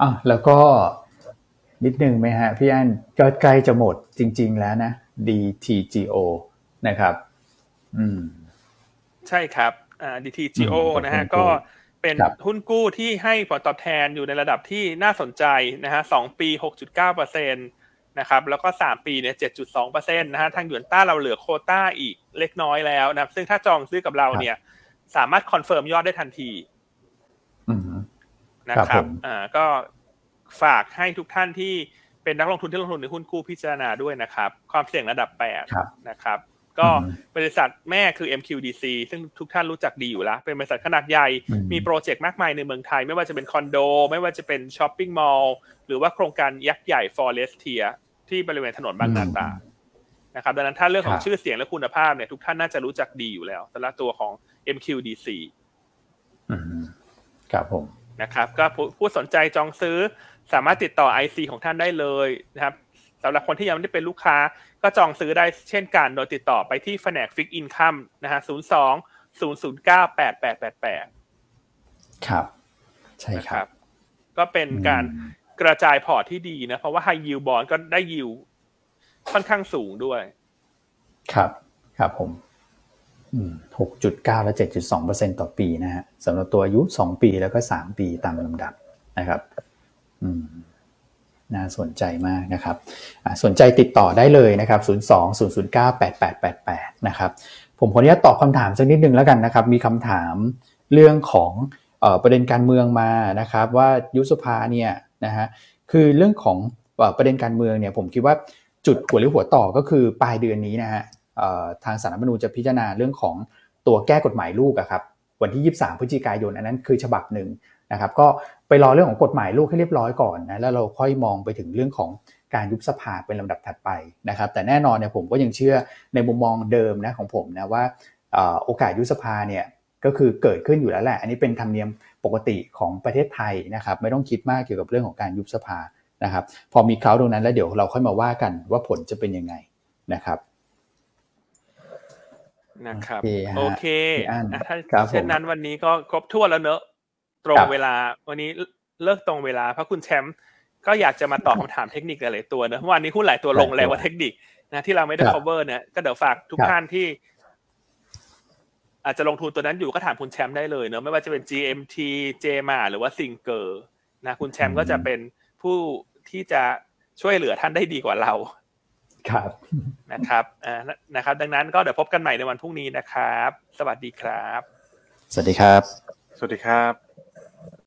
อ้าวแล้วก็นิดนึงมั้ยฮะพี่อั้นก็ใกล้จะหมดจริงๆแล้วนะ ดี ที จี โอ นะครับอืมใช่ครับอ่า ดี ที จี โอ นะฮะก็เป็นหุ้นกู้ที่ให้ผลตอบแทนอยู่ในระดับที่น่าสนใจนะฮะสองปี หกจุดเก้าเปอร์เซ็นต์ นะครับแล้วก็สามปีเนี่ย เจ็ดจุดสองเปอร์เซ็นต์ นะฮะทางหยวนต้าเราเหลือโควต้าอีกเล็กน้อยแล้วนะครับซึ่งถ้าจองซื้อกับเราเนี่ยสามารถคอนเฟิร์มยอดได้ทันทีนะครับอ่าก็ฝากให้ทุกท่านที่เป็นนักลงทุนที่ลงทุนในหุ้นกู้พิจารณาด้วยนะครับความเสี่ยงระดับแปดนะครับก็บริษัทแม่คือ เอ็ม คิว ดี ซี ซึ่งทุกท่านรู้จักดีอยู่แล้วเป็นบริษัทขนาดใหญ่มีโปรเจกต์มากมายในเมืองไทยไม่ว่าจะเป็นคอนโดไม่ว่าจะเป็นช้อปปิ้งมอลล์หรือว่าโครงการยักษ์ใหญ่ Forestia ที่บริเวณถนนบางนาตราดนะครับดังนั้นถ้าเรื่องของชื่อเสียงและคุณภาพเนี่ยทุกท่านน่าจะรู้จักดีอยู่แล้วสำหรับตัวของ เอ็ม คิว ดี ซี ครับผมนะครับก็ผู้สนใจจองซื้อสามารถติดต่อ ไอ ซี ของท่านได้เลยนะครับสำหรับคนที่ยังไม่ได้เป็นลูกค้าก็จองซื้อได้เช่นกันโดยติดต่อไปที่แผนก Fixed Income นะฮะศูนย์สอง ศูนย์ศูนย์เก้า แปดแปดแปดแปดครับใช่ครับก็เป็นการกระจายพอร์ตที่ดีนะเพราะว่า High Yield Bond ก็ได้ yield ค่อนข้างสูงด้วยครับครับผมอืม หกจุดเก้า และ เจ็ดจุดสองเปอร์เซ็นต์ ต่อปีนะฮะสำหรับตัวอายุสองปีแล้วก็สามปีตามลำดับนะครับอืมน่าสนใจมากนะครับสนใจติดต่อได้เลยนะครับศูนย์สอง ศูนย์ศูนย์เก้า แปดแปดแปดแปดนะครับผมขออนุญาตตอบคำถามสักนิดนึงแล้วกันนะครับมีคำถามเรื่องของเอ่อประเด็นการเมืองมานะครับว่ายุบสภาเนี่ยนะฮะคือเรื่องของเอ่อประเด็นการเมืองเนี่ยผมคิดว่าจุดหัวหรือหัวต่อก็คือปลายเดือนนี้นะฮะเอ่อทางศาลรัฐธรรมนูญจะพิจารณาเรื่องของตัวแก้กฎหมายลูกอะครับวันที่ยี่สิบสามพฤศจิกายนอันนั้นคือฉบับหนึ่งนะครับก็ไปรอเรื่องของกฎหมายลูกให้เรียบร้อยก่อนนะแล้วเราค่อยมองไปถึงเรื่องของการยุบสภาเป็นลำดับถัดไปนะครับแต่แน่นอนเนี่ยผมก็ยังเชื่อในมุมมองเดิมนะของผมนะว่าโอกาสยุบสภาเนี่ยก็คือเกิดขึ้นอยู่แล้วแหละอันนี้เป็นธรรมเนียมปกติของประเทศไทยนะครับไม่ต้องคิดมากเกี่ยวกับเรื่องของการยุบสภา นะครับพอมีเคาน์ตรงนั้นแล้วเดี๋ยวเราค่อยมาว่ากันว่าผลจะเป็นยังไงนะครับนะครับโอเคถ้าเช่นนั้นวันนี้ก็ครบทั่วแล้วเนอะตรงเวลาวันนี้เลิกตรงเวลาเพราะคุณแชมป์ก็อยากจะมาตอบคำถามเทคนิคหลายๆตัวนะวันนี้หุ้นหลายตัวลงแรงว่าเทคนิคนะที่เราไม่ได้ cover เนี่ยก็เดี๋ยวฝากทุกท่านที่อาจจะลงทุนตัวนั้นอยู่ก็ถามคุณแชมป์ได้เลยเนอะไม่ว่าจะเป็น จี เอ็ม ที เจ เอ็ม เอ หรือว่าซิงเกอร์นะคุณแชมป์ก็จะเป็นผู้ที่จะช่วยเหลือท่านได้ดีกว่าเราครับนะครับอ่านะครับดังนั้นก็เดี๋ยวพบกันใหม่ในวันพรุ่งนี้นะครับสวัสดีครับสวัสดีครับสวัสดีครับ